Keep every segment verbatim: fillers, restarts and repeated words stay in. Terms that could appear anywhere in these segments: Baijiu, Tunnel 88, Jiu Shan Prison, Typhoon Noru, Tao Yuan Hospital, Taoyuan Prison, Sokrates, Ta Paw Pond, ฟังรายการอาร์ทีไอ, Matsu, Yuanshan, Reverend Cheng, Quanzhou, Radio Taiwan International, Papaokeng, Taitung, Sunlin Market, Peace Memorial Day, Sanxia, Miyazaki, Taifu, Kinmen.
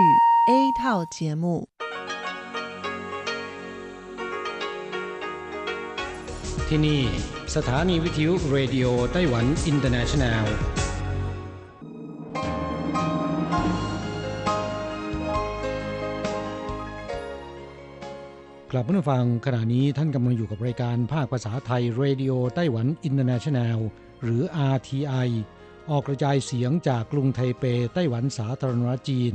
语 A 套节目。ที่นี่สถานีวิทยุเรดิโอไต้หวันอินเตอร์เนชันแนลกลับมาฟังขณะนี้ท่านกำลังอยู่กับรายการภาคภาษาไทยเรดิโอไต้หวันอินเตอร์เนชันแนลหรือ อาร์ ที ไอ ออกกระจายเสียงจากกรุงไทเปไต้หวันสาธารณรัฐจีน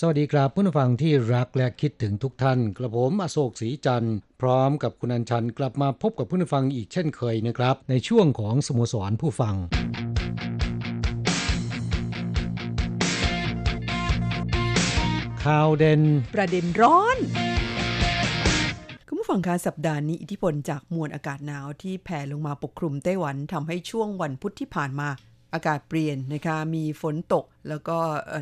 สวัสดีครับผู้ฟังที่รักและคิดถึงทุกท่านกระผมอโศกศรีจันทร์พร้อมกับคุณอัญชันกลับมาพบกับผู้ฟังอีกเช่นเคยนะครับในช่วงของสโมสรผู้ฟังข่าวเด่นประเด็นร้อนผู้ฟังคะสัปดาห์นี้อิทธิพลจากมวลอากาศหนาวที่แผ่ลงมาปกคลุมไต้หวันทำให้ช่วงวันพุธที่ผ่านมาอากาศเปลี่ยนนะคะมีฝนตกแล้วก็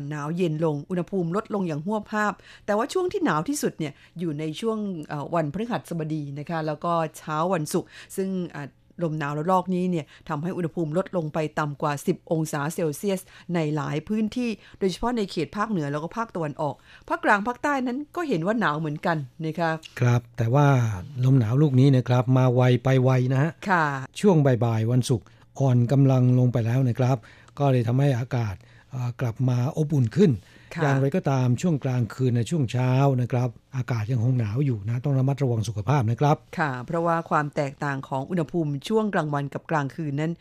หนาวเย็นลงอุณหภูมิลดลงอย่างหวบภาพแต่ว่าช่วงที่หนาวที่สุดเนี่ยอยู่ในช่วงวันพฤหัสบดีนะคะแล้วก็เช้าวันศุกร์ซึ่งลมหนาวระลอกนี้เนี่ยทำให้อุณหภูมิลดลงไปต่ำกว่าสิบองศาเซลเซียสในหลายพื้นที่โดยเฉพาะในเขตภาคเหนือแล้วก็ภาคตะวันออกภาคกลางภาคใต้นั้นก็เห็นว่าหนาวเหมือนกันนะคะครับแต่ว่าลมหนาวลูกนี้นะครับมาไวไปไวนะฮะค่ะช่วงบ่ายๆวันศุกร์อ่อนกำลังลงไปแล้วนะครับก็เลยทำให้อากาศกลับมาอบอุ่นขึ้นอย่างไรก็ตามช่วงกลางคืนในช่วงเช้านะครับอากาศยังคงหนาวอยู่นะต้องระมัดระวังสุขภาพนะครับค่ะเพราะว่าความแตกต่างของอุณหภูมิช่วงกลางวันกับกลางคืนนั้น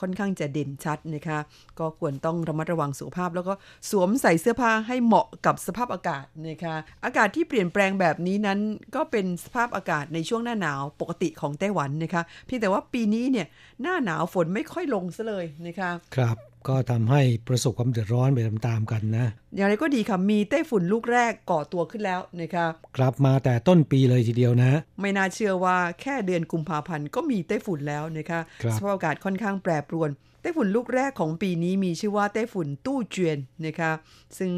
ค่อนข้างจะเด่นชัดนะคะก็ควรต้องระมัดระวังสุขภาพแล้วก็สวมใส่เสื้อผ้าให้เหมาะกับสภาพอากาศนะคะอากาศที่เปลี่ยนแปลงแบบนี้นั้นก็เป็นสภาพอากาศในช่วงหน้าหนาวปกติของไต้หวันนะคะเพียงแต่ว่าปีนี้เนี่ยหน้าหนาวฝนไม่ค่อยลงซะเลยนะคะครับก็ทำให้ประสบความเดือดร้อนไปตามๆกันนะอย่างไรก็ดีค่ะมีไต้ฝุ่นลูกแรกก่อตัวขึ้นแล้วนะคะกลับมาแต่ต้นปีเลยทีเดียวนะไม่น่าเชื่อว่าแค่เดือนกุมภาพันธ์ก็มีไต้ฝุ่นแล้วนะคะสภาพอากาศค่อนข้างแปรปรวนไต้ฝุ่นลูกแรกของปีนี้มีชื่อว่าไต้ฝุ่นตู้เจียนนะคะซึ่ง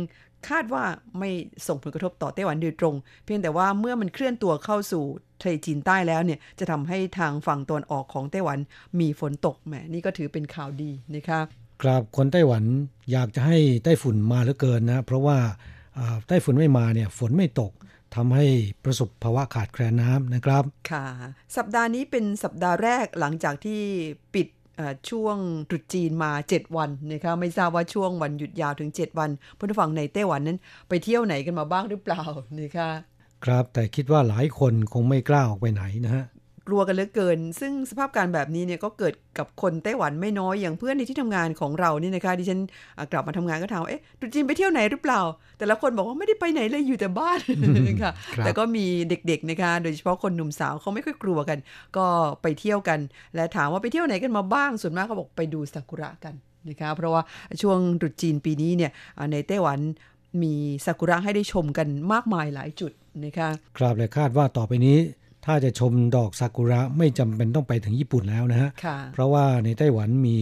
คาดว่าไม่ส่งผลกระทบต่อไต้หวันโดยตรงเพียงแต่ว่าเมื่อมันเคลื่อนตัวเข้าสู่ทะเลจีนใต้แล้วเนี่ยจะทำให้ทางฝั่งตะวันออกของไต้หวันมีฝนตกแหมนี่ก็ถือเป็นข่าวดีนะคะครับคนไต้หวันอยากจะให้ไต้ฝุ่นมาเหลือเกินนะเพราะว่าไต้ฝุ่นไม่มาเนี่ยฝนไม่ตกทำให้ประสบภาวะขาดแคลนน้ำนะครับค่ะสัปดาห์นี้เป็นสัปดาห์แรกหลังจากที่ปิดช่วงตรุษจีนมาเจ็ดวันนะคะไม่ทราบว่าช่วงวันหยุดยาวถึงเจ็ดวันผู้ฟังในไต้หวันนั้นไปเที่ยวไหนกันมาบ้างหรือเปล่านะคะครับแต่คิดว่าหลายคนคงไม่กล้าออกไปไหนนะฮะกลัวกันเหลือเกินซึ่งสภาพการแบบนี้เนี่ยก็เกิดกับคนไต้หวันไม่น้อยอย่างเพื่อนในที่ทำงานของเรานี่นะคะดิฉันกลับมาทำงานก็ถามเอ๊ะตรุษจีนไปเที่ยวไหนหรือเปล่าแต่ละคนบอกว่าไม่ได้ไปไหนเลยอยู่แต่บ้านค่ะแต่ก็มีเด็กๆนะคะโดยเฉพาะคนหนุ่มสาวเขาไม่ค่อยกลัวกันก็ไปเที่ยวกันและถามว่าไปเที่ยวไหนกันมาบ้างส่วนมากเขาบอกไปดูซากุระกันนะคะเพราะว่าช่วงตรุษจีนปีนี้เนี่ยในไต้หวันมีซากุระให้ได้ชมกันมากมายหลายจุดนะคะครับและคาดว่าต่อไปนี้ถ้าจะชมดอกซากุระไม่จำเป็นต้องไปถึงญี่ปุ่นแล้วนะฮะเพราะว่าในไต้หวันมี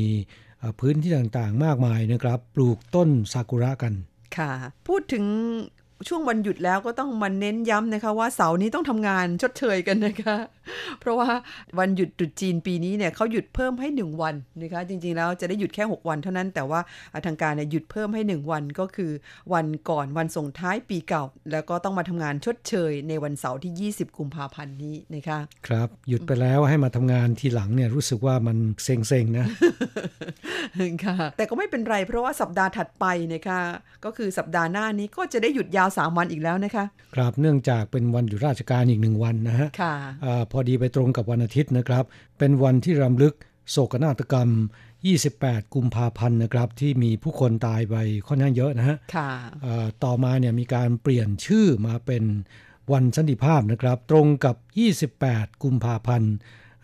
พื้นที่ต่างๆมากมายนะครับปลูกต้นซากุระกันค่ะพูดถึงช่วงวันหยุดแล้วก็ต้องมาเน้นย้ำนะคะว่าเสาร์นี้ต้องทำงานชดเชยกันนะคะเพราะว่าวันหยุดตรุษจีนปีนี้เนี่ยเขาหยุดเพิ่มให้หนึ่งวันนะคะจริงๆแล้วจะได้หยุดแค่หกวันเท่านั้นแต่ว่าทางการเนี่ยหยุดเพิ่มให้หนึ่งวันก็คือวันก่อนวันส่งท้ายปีเก่าแล้วก็ต้องมาทำงานชดเชยในวันเสาร์ที่ยี่สิบกุมภาพันธ์นี้นะคะครับหยุดไปแล้วให้มาทำงานทีหลังเนี่ยรู้สึกว่ามันเซ็งๆนะ ค่ะแต่ก็ไม่เป็นไรเพราะว่าสัปดาห์ถัดไปนะคะก็คือสัปดาห์หน้านี้ก็จะได้หยุดยาวสามวันอีกแล้วนะคะครับเนื่องจากเป็นวันหยุดราชการอีกหนึ่งวันนะฮะค่ะพอดีไปตรงกับวันอาทิตย์นะครับเป็นวันที่รำลึกโศกนาฏกรรมยี่สิบแปดกุมภาพันธ์นะครับที่มีผู้คนตายไปค่อนข้างเยอะนะฮะค่ะต่อมาเนี่ยมีการเปลี่ยนชื่อมาเป็นวันสันติภาพนะครับตรงกับยี่สิบแปดกุมภาพันธ์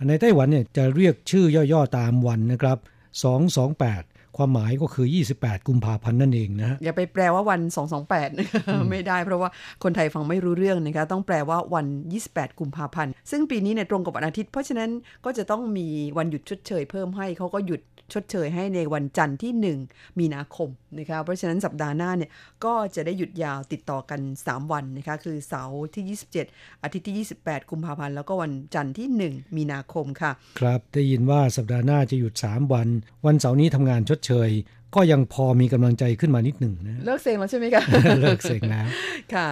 ในไต้หวันเนี่ยจะเรียกชื่อย่อๆตามวันนะครับสองสองแปด ความหมายก็คือยี่สิบแปดกุมภาพันธ์นั่นเองนะฮะอย่าไปแปลว่าวันสองสองแปดนะคะไม่ได้เพราะว่าคนไทยฟังไม่รู้เรื่องนะคะต้องแปลว่าวันยี่สิบแปดกุมภาพันธ์ซึ่งปีนี้เนี่ยตรงกับวันอาทิตย์เพราะฉะนั้นก็จะต้องมีวันหยุดชดเชยเพิ่มให้เขาก็หยุดชดเชยให้ในวันจันทร์ที่หนึ่งมีนาคมนะคะเพราะฉะนั้นสัปดาห์หน้าเนี่ยก็จะได้หยุดยาวติดต่อกันสามวันนะคะคือเสาร์ที่ยี่สิบเจ็ดอาทิตย์ที่ยี่สิบแปดกุมภาพันธ์แล้วก็วันจันทร์ที่หนึ่งมีนาคมค่ะครับได้ยินว่าสัปดาห์หน้าจะหยุดสามวันวันเสาร์นี้ทำงานชดเชยก็ยังพอมีกำลังใจขึ้นมานิดหนึ่งนะเลิกเซ็งแล้วใช่ไหมคะ เลิกเซ็งแล้วค่ะ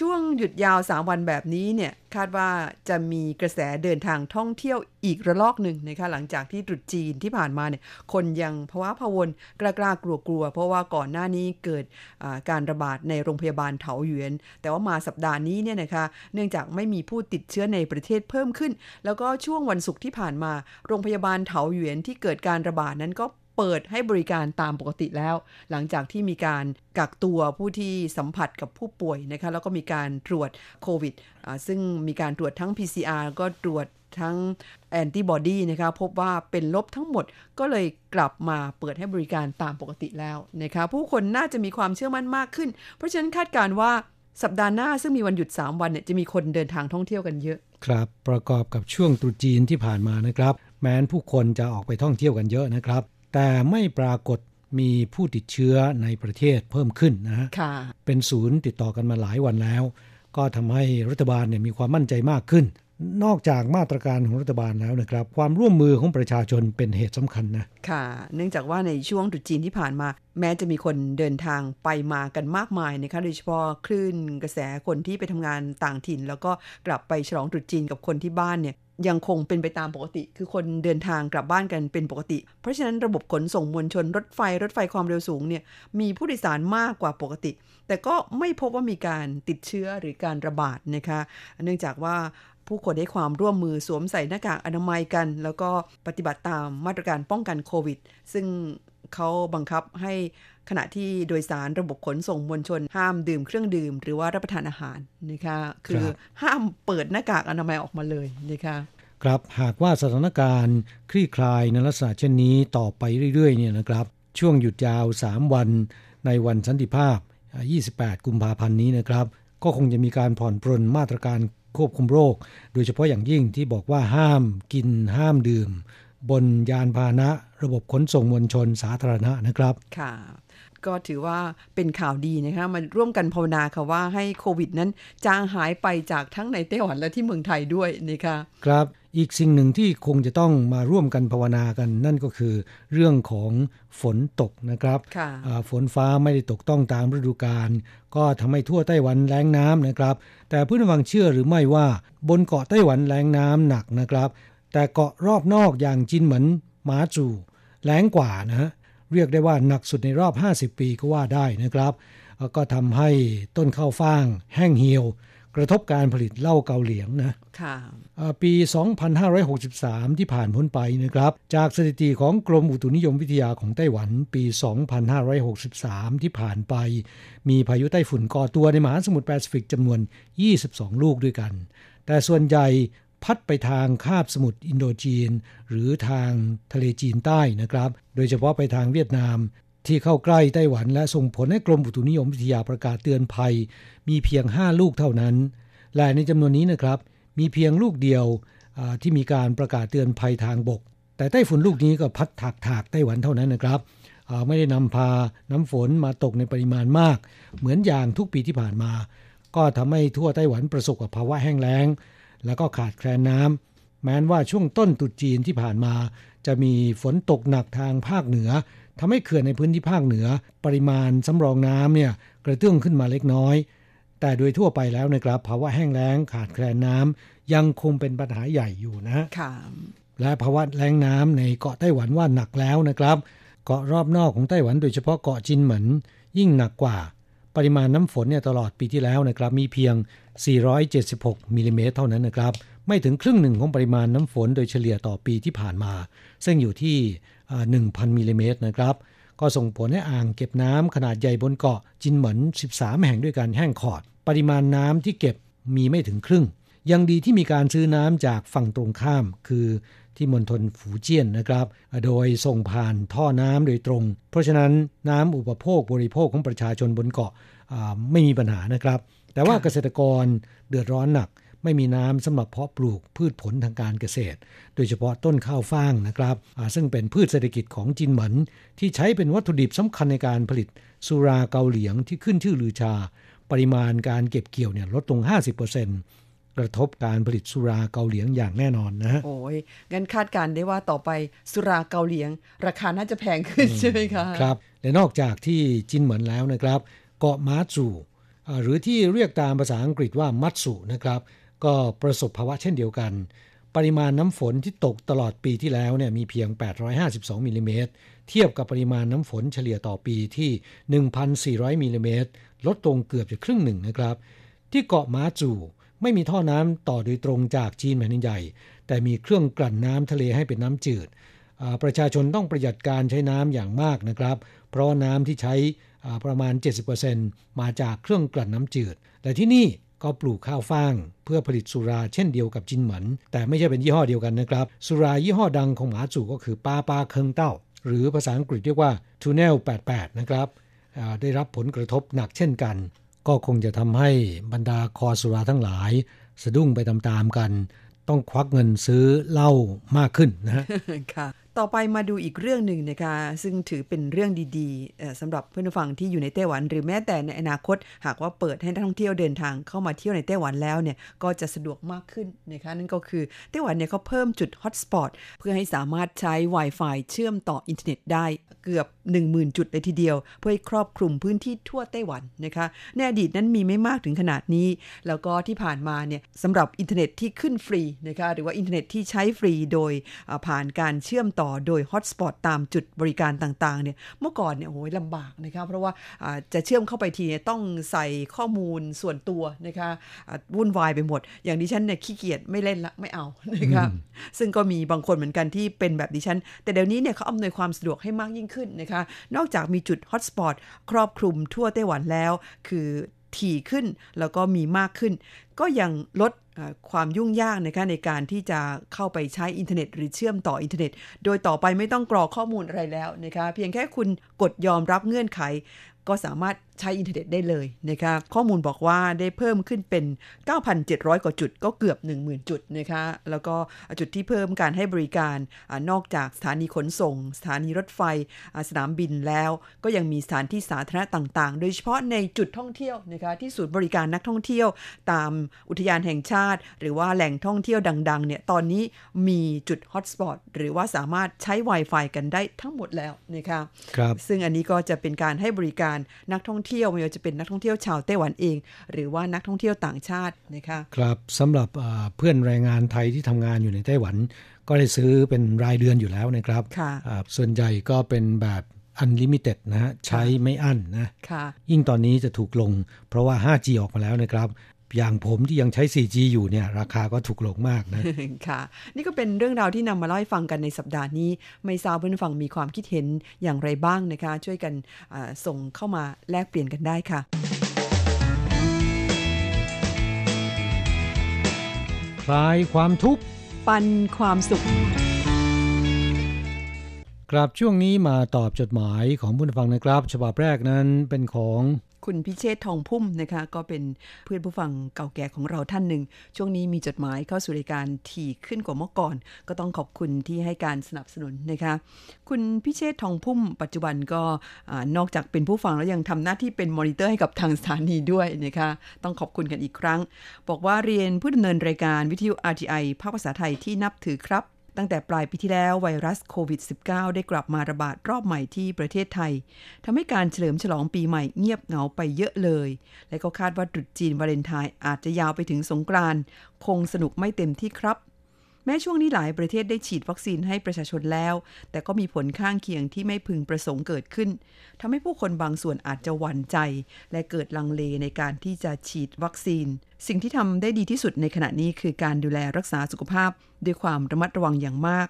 ช่วงหยุดยาวสามวันแบบนี้เนี่ยคาดว่าจะมีกระแสเดินทางท่องเที่ยวอีกระลอกหนึ่งนะคะหลังจากที่ตรุษจีนที่ผ่านมาเนี่ยคนยังภาวะพะวนกล้ากล้ากลัวกลัวเพราะว่าก่อนหน้านี้เกิดการระบาดในโรงพยาบาลเถาหยวนแต่ว่ามาสัปดาห์นี้เนี่ยนะคะเนื่องจากไม่มีผู้ติดเชื้อในประเทศเพิ่มขึ้นแล้วก็ช่วงวันศุกร์ที่ผ่านมาโรงพยาบาลเถาหยวนที่เกิดการระบาดนั้นก็เปิดให้บริการตามปกติแล้วหลังจากที่มีการกักตัวผู้ที่สัมผัสกับผู้ป่วยนะคะแล้วก็มีการตรวจโควิดซึ่งมีการตรวจทั้ง พี ซี อาร์ ก็ตรวจทั้งแอนติบอดีนะคะพบว่าเป็นลบทั้งหมดก็เลยกลับมาเปิดให้บริการตามปกติแล้วนะคะผู้คนน่าจะมีความเชื่อมั่นมากขึ้นเพราะฉะนั้นคาดการณ์ว่าสัปดาห์หน้าซึ่งมีวันหยุดสามวันเนี่ยจะมีคนเดินทางท่องเที่ยวกันเยอะครับประกอบกับช่วงตรุษจีนที่ผ่านมานะครับแม้นผู้คนจะออกไปท่องเที่ยวกันเยอะนะครับแต่ไม่ปรากฏมีผู้ติดเชื้อในประเทศเพิ่มขึ้นนะฮะเป็นศูนย์ติดต่อกันมาหลายวันแล้วก็ทำให้รัฐบาลเนี่ยมีความมั่นใจมากขึ้นนอกจากมาตรการของรัฐบาลแล้วนะครับความร่วมมือของประชาชนเป็นเหตุสำคัญนะค่ะเนื่องจากว่าในช่วงตรุษจีนที่ผ่านมาแม้จะมีคนเดินทางไปมากันมากมายนะคะโดยเฉพาะคลื่นกระแสคนที่ไปทำงานต่างถิ่นแล้วก็กลับไปฉลองตรุษจีนกับคนที่บ้านเนี่ยยังคงเป็นไปตามปกติคือคนเดินทางกลับบ้านกันเป็นปกติเพราะฉะนั้นระบบขนส่งมวลชนรถไฟรถไฟความเร็วสูงเนี่ยมีผู้โดยสารมากกว่าปกติแต่ก็ไม่พบว่ามีการติดเชื้อหรือการระบาดนะคะเนื่องจากว่าผู้คนได้ความร่วมมือสวมใส่หน้ากากอนามัยกันแล้วก็ปฏิบัติตามมาตรการป้องกันโควิดซึ่งเขาบังคับให้ขณะที่โดยสารระบบขนส่งมวลชนห้ามดื่มเครื่องดื่มหรือว่ารับประทานอาหารนะคะคือห้ามเปิดหน้ากากอนามัยออกมาเลยนะคะครับหากว่าสถานการณ์คลี่คลายในลักษณะเช่นนี้ต่อไปเรื่อยๆเนี่ยนะครับช่วงหยุดยาวสามวันในวันสันติภาพยี่สิบแปดกุมภาพันธ์นี้นะครับก็คงจะมีการผ่อนปรนมาตรการควบคุมโรคโดยเฉพาะอย่างยิ่งที่บอกว่าห้ามกินห้ามดื่มบนยานพาหนะระบบขนส่งมวลชนสาธารณะนะครับค่ะก็ถือว่าเป็นข่าวดีนะคะมาร่วมกันภาวนาค่ะว่าให้โควิดนั้นจางหายไปจากทั้งในไต้หวันและที่เมืองไทยด้วยนะคะครับอีกสิ่งหนึ่งที่คงจะต้องมาร่วมกันภาวนากันนั่นก็คือเรื่องของฝนตกนะครับฝนฟ้าไม่ได้ตกต้องตามฤดูกาลก็ทำให้ทั่วไต้หวันแล้งน้ำนะครับแต่ผู้นำฟังเชื่อหรือไม่ว่าบนเกาะไต้หวันแล้งน้ำหนักนะครับแต่เกาะรอบนอกอย่างจินเหมินหมาจูแล้งกว่านะฮะเรียกได้ว่าหนักสุดในรอบห้าสิบปีก็ว่าได้นะครับก็ทำให้ต้นข้าวฟ่างแห้งเหี่ยวกระทบการผลิตเหล้าเกาเหลียงนะค่ะปี สองพันห้าร้อยหกสิบสาม ที่ผ่านพ้นไปนะครับจากสถิติของกรมอุตุนิยมวิทยาของไต้หวันปี สองพันห้าร้อยหกสิบสาม ที่ผ่านไปมีพายุไต้ฝุ่นก่อตัวในมหาสมุทรแปซิฟิกจำนวนยี่สิบสองลูกด้วยกันแต่ส่วนใหญ่พัดไปทางคาบสมุทรอินโดจีนหรือทางทะเลจีนใต้นะครับโดยเฉพาะไปทางเวียดนามที่เข้าใกล้ไต้หวันและส่งผลให้กรมอุตุนิยมวิทยาประกาศเตือนภัยมีเพียงห้าลูกเท่านั้นและในจำนวนนี้นะครับมีเพียงลูกเดียวที่มีการประกาศเตือนภัยทางบกแต่ไต้ฝุ่นลูกนี้ก็พัดถากถากไต้หวันเท่านั้นนะครับไม่ได้นำพาน้ำฝนมาตกในปริมาณมากเหมือนอย่างทุกปีที่ผ่านมาก็ทำให้ทั่วไต้หวันประสบกับภาวะแห้งแล้งแล้วก็ขาดแคลนน้ำแม้นว่าช่วงต้นตรุษจีนที่ผ่านมาจะมีฝนตกหนักทางภาคเหนือทำให้เขื่อนในพื้นที่ภาคเหนือปริมาณสำรองน้ำเนี่ยกระเตื้องขึ้นมาเล็กน้อยแต่โดยทั่วไปแล้วนะครับภาวะแห้งแล้งขาดแคลนน้ำยังคงเป็นปัญหาใหญ่อยู่นะและภาวะแล้งน้ำในเกาะไต้หวันว่าหนักแล้วนะครับเกาะรอบนอกของไต้หวันโดยเฉพาะเกาะจินเหมินยิ่งหนักกว่าปริมาณน้ำฝนเนี่ยตลอดปีที่แล้วนะครับมีเพียงสี่ร้อยเจ็ดสิบหกมิลลิเมตรเท่านั้นนะครับไม่ถึงครึ่งหนึ่งของปริมาณน้ำฝนโดยเฉลี่ยต่อปีที่ผ่านมาซึ่งอยู่ที่ หนึ่งพัน มิลลิเมตรนะครับก็ส่งผลให้อ่างเก็บน้ำขนาดใหญ่บนเกาะจินเหมินสิบสามแห่งด้วยกันแห้งขอดปริมาณน้ำที่เก็บมีไม่ถึงครึ่ง ยังดีที่มีการซื้อน้ำจากฝั่งตรงข้ามคือที่มณฑลฝูเจี้ยนนะครับโดยส่งผ่านท่อน้ำโดยตรงเพราะฉะนั้นน้ำอุปโภคบริโภคของประชาชนบนเกาะไม่มีปัญหานะครับแต่ว่าเกษตรกรเดือดร้อนหนักไม่มีน้ำสำหรับเพาะปลูกพืชผลทางการเกษตรโดยเฉพาะต้นข้าวฟ่างนะครับซึ่งเป็นพืชเศรษฐกิจของจินเหมินที่ใช้เป็นวัตถุดิบสำคัญในการผลิตสุราเกาเหลียงที่ขึ้นชื่อลือชาปริมาณการเก็บเกี่ยวเนี่ยลดลง ห้าสิบเปอร์เซ็นต์ กระทบการผลิตสุราเกาเหลียงอย่างแน่นอนนะฮะโอ้ยงั้นคาดการได้ว่าต่อไปสุราเกาเหลียงราคาน่าจะแพงขึ้นใช่ไหมคะครับและนอกจากที่จินเหมินแล้วนะครับเกาะมัตสุหรือที่เรียกตามภาษาอังกฤษว่ามัตสุนะครับก็ประสบภาวะเช่นเดียวกันปริมาณน้ำฝนที่ตกตลอดปีที่แล้วเนี่ยมีเพียงแปดร้อยห้าสิบสองมิลลิเมตรเทียบกับปริมาณน้ำฝนเฉลี่ยต่อปีที่ หนึ่งพันสี่ร้อย มิลลิเมตรลดลงเกือบจะครึ่งหนึ่งนะครับที่เกาะมาจูไม่มีท่อน้ำต่อโดยตรงจากจีนแผ่นใหญ่แต่มีเครื่องกลั่นน้ำทะเลให้เป็นน้ำจืดประชาชนต้องประหยัดการใช้น้ำอย่างมากนะครับเพราะน้ำที่ใช้ประมาณ เจ็ดสิบเปอร์เซ็นต์ มาจากเครื่องกลั่นน้ำจืดแต่ที่นี่ก็ปลูกข้าวฟ่างเพื่อผลิตสุราเช่นเดียวกับจินเหมินแต่ไม่ใช่เป็นยี่ห้อเดียวกันนะครับสุรายี่ห้อดังของหมาจู่ก็คือปาปาเคิงเต้าหรือภาษาอังกฤษเรียกว่า Tunnel แปดสิบแปดนะครับได้รับผลกระทบหนักเช่นกันก็คงจะทำให้บรรดาคอสุราทั้งหลายสะดุ้งไปตามๆกันต้องควักเงินซื้อเหล้ามากขึ้นนะฮะค่ะต่อไปมาดูอีกเรื่องหนึ่งนะคะซึ่งถือเป็นเรื่องดีๆสำหรับเพื่อนผู้ฟังที่อยู่ในไต้หวันหรือแม้แต่ในอนาคตหากว่าเปิดให้นักท่องเที่ยวเดินทางเข้ามาเที่ยวในไต้หวันแล้วเนี่ยก็จะสะดวกมากขึ้นนะคะนั่นก็คือไต้หวันเนี่ยเขาเพิ่มจุดฮอตสปอตเพื่อให้สามารถใช้ Wi-Fi เชื่อมต่ออินเทอร์เน็ตได้เกือบ หนึ่งหมื่น จุดเลยทีเดียวเพื่อให้ครอบคลุมพื้นที่ทั่วไต้หวันนะคะในอดีตนั้นมีไม่มากถึงขนาดนี้แล้วก็ที่ผ่านมาเนี่ยสำหรับอินเทอร์เน็ตที่ขึ้นฟรีนะคะหรือว่าอินเทอร์เน็ตที่ใช้ฟรีโดยผ่านการเชื่อมต่อโดยฮอตสปอตตามจุดบริการต่างๆเนี่ยเมื่อก่อนเนี่ยโหยลำบากนะคะเพราะว่าจะเชื่อมเข้าไปทีเนี่ยต้องใส่ข้อมูลส่วนตัวนะคะวุ่นวายไปหมดอย่างดิฉันเนี่ยขี้เกียจไม่เล่นละไม่เอานะคะซึ่งก็มีบางคนเหมือนกันที่เป็นแบบดิฉันแต่เดี๋ยวนี้เนี่ยเขาอำนวยความสะดวกให้มากยิ่งขึ้นนะคะนอกจากมีจุดฮอตสปอตครอบคลุมทั่วไต้หวันแล้วคือถี่ขึ้นแล้วก็มีมากขึ้นก็ยังลดความยุ่งยากนะคะในการที่จะเข้าไปใช้อินเทอร์เน็ตหรือเชื่อมต่ออินเทอร์เน็ตโดยต่อไปไม่ต้องกรอกข้อมูลอะไรแล้วนะคะเพียงแค่คุณกดยอมรับเงื่อนไขก็สามารถใช้อินเทอร์เน็ตได้เลยนะคะข้อมูลบอกว่าได้เพิ่มขึ้นเป็น เก้าพันเจ็ดร้อย กว่าจุดก็เกือบ หนึ่งหมื่น จุดนะคะแล้วก็จุดที่เพิ่มการให้บริการนอกจากสถานีขนส่งสถานีรถไฟสนามบินแล้วก็ยังมีสถานที่สาธารณะต่างๆโดยเฉพาะในจุดท่องเที่ยวนะคะที่ศูนย์บริการนักท่องเที่ยวตามอุทยานแห่งชาติหรือว่าแหล่งท่องเที่ยวดังๆเนี่ยตอนนี้มีจุดฮอตสปอตหรือว่าสามารถใช้ Wi-Fi กันได้ทั้งหมดแล้วนะคะครับซึ่งอันนี้ก็จะเป็นการให้บริการนักท่องเที่ยวไม่ว่าจะเป็นนักท่องเที่ยวชาวไต้หวันเองหรือว่านักท่องเที่ยวต่างชาตินะคะครับสำหรับเพื่อนแรงงานไทยที่ทำงานอยู่ในไต้หวันก็ได้ซื้อเป็นรายเดือนอยู่แล้วนะครับส่วนใหญ่ก็เป็นแบบอันลิมิเต็ดนะฮะใช้ไม่อั้นนะยิ่งตอนนี้จะถูกลงเพราะว่า ห้าจี ออกมาแล้วนะครับอย่างผมที่ยังใช้ โฟร์จี อยู่เนี่ยราคาก็ถูกลงมากนะ ค่ะนี่ก็เป็นเรื่องราวที่นำมาเล่าให้ฟังกันในสัปดาห์นี้ไม่ทราบเพื่อนฟังมีความคิดเห็นอย่างไรบ้างนะคะช่วยกันส่งเข้ามาแลกเปลี่ยนกันได้ค่ะคลายความทุกข์ปันความสุขครับช่วงนี้มาตอบจดหมายของผู้ฟังนะครับฉบับแรกนั้นเป็นของคุณพิเชษทองพุ่มนะคะก็เป็นเพื่อนผู้ฟังเก่าแก่ของเราท่านหนึ่งช่วงนี้มีจดหมายเข้าสู่รายการถี่ขึ้นกว่าเมื่อก่อนก็ต้องขอบคุณที่ให้การสนับสนุนนะคะคุณพิเชษทองพุ่มปัจจุบันก็นอกจากเป็นผู้ฟังแล้วยังทำหน้าที่เป็นมอนิเตอร์ให้กับทางสถานีด้วยนะคะต้องขอบคุณกันอีกครั้งบอกว่าเรียนผู้ดำเนินรายการวิทยุ อาร์ ที ไอ ภาคภาษาไทยที่นับถือครับตั้งแต่ปลายปีที่แล้วไวรัสโควิด สิบเก้า ได้กลับมาระบาดรอบใหม่ที่ประเทศไทยทำให้การเฉลิมฉลองปีใหม่เงียบเหงาไปเยอะเลยและก็คาดว่าตรุษจีนวาเลนไทน์อาจจะยาวไปถึงสงกรานต์คงสนุกไม่เต็มที่ครับแม้ช่วงนี้หลายประเทศได้ฉีดวัคซีนให้ประชาชนแล้วแต่ก็มีผลข้างเคียงที่ไม่พึงประสงค์เกิดขึ้นทำให้ผู้คนบางส่วนอาจจะหวั่นใจและเกิดลังเลในการที่จะฉีดวัคซีนสิ่งที่ทำได้ดีที่สุดในขณะนี้คือการดูแลรักษาสุขภาพด้วยความระมัดระวังอย่างมาก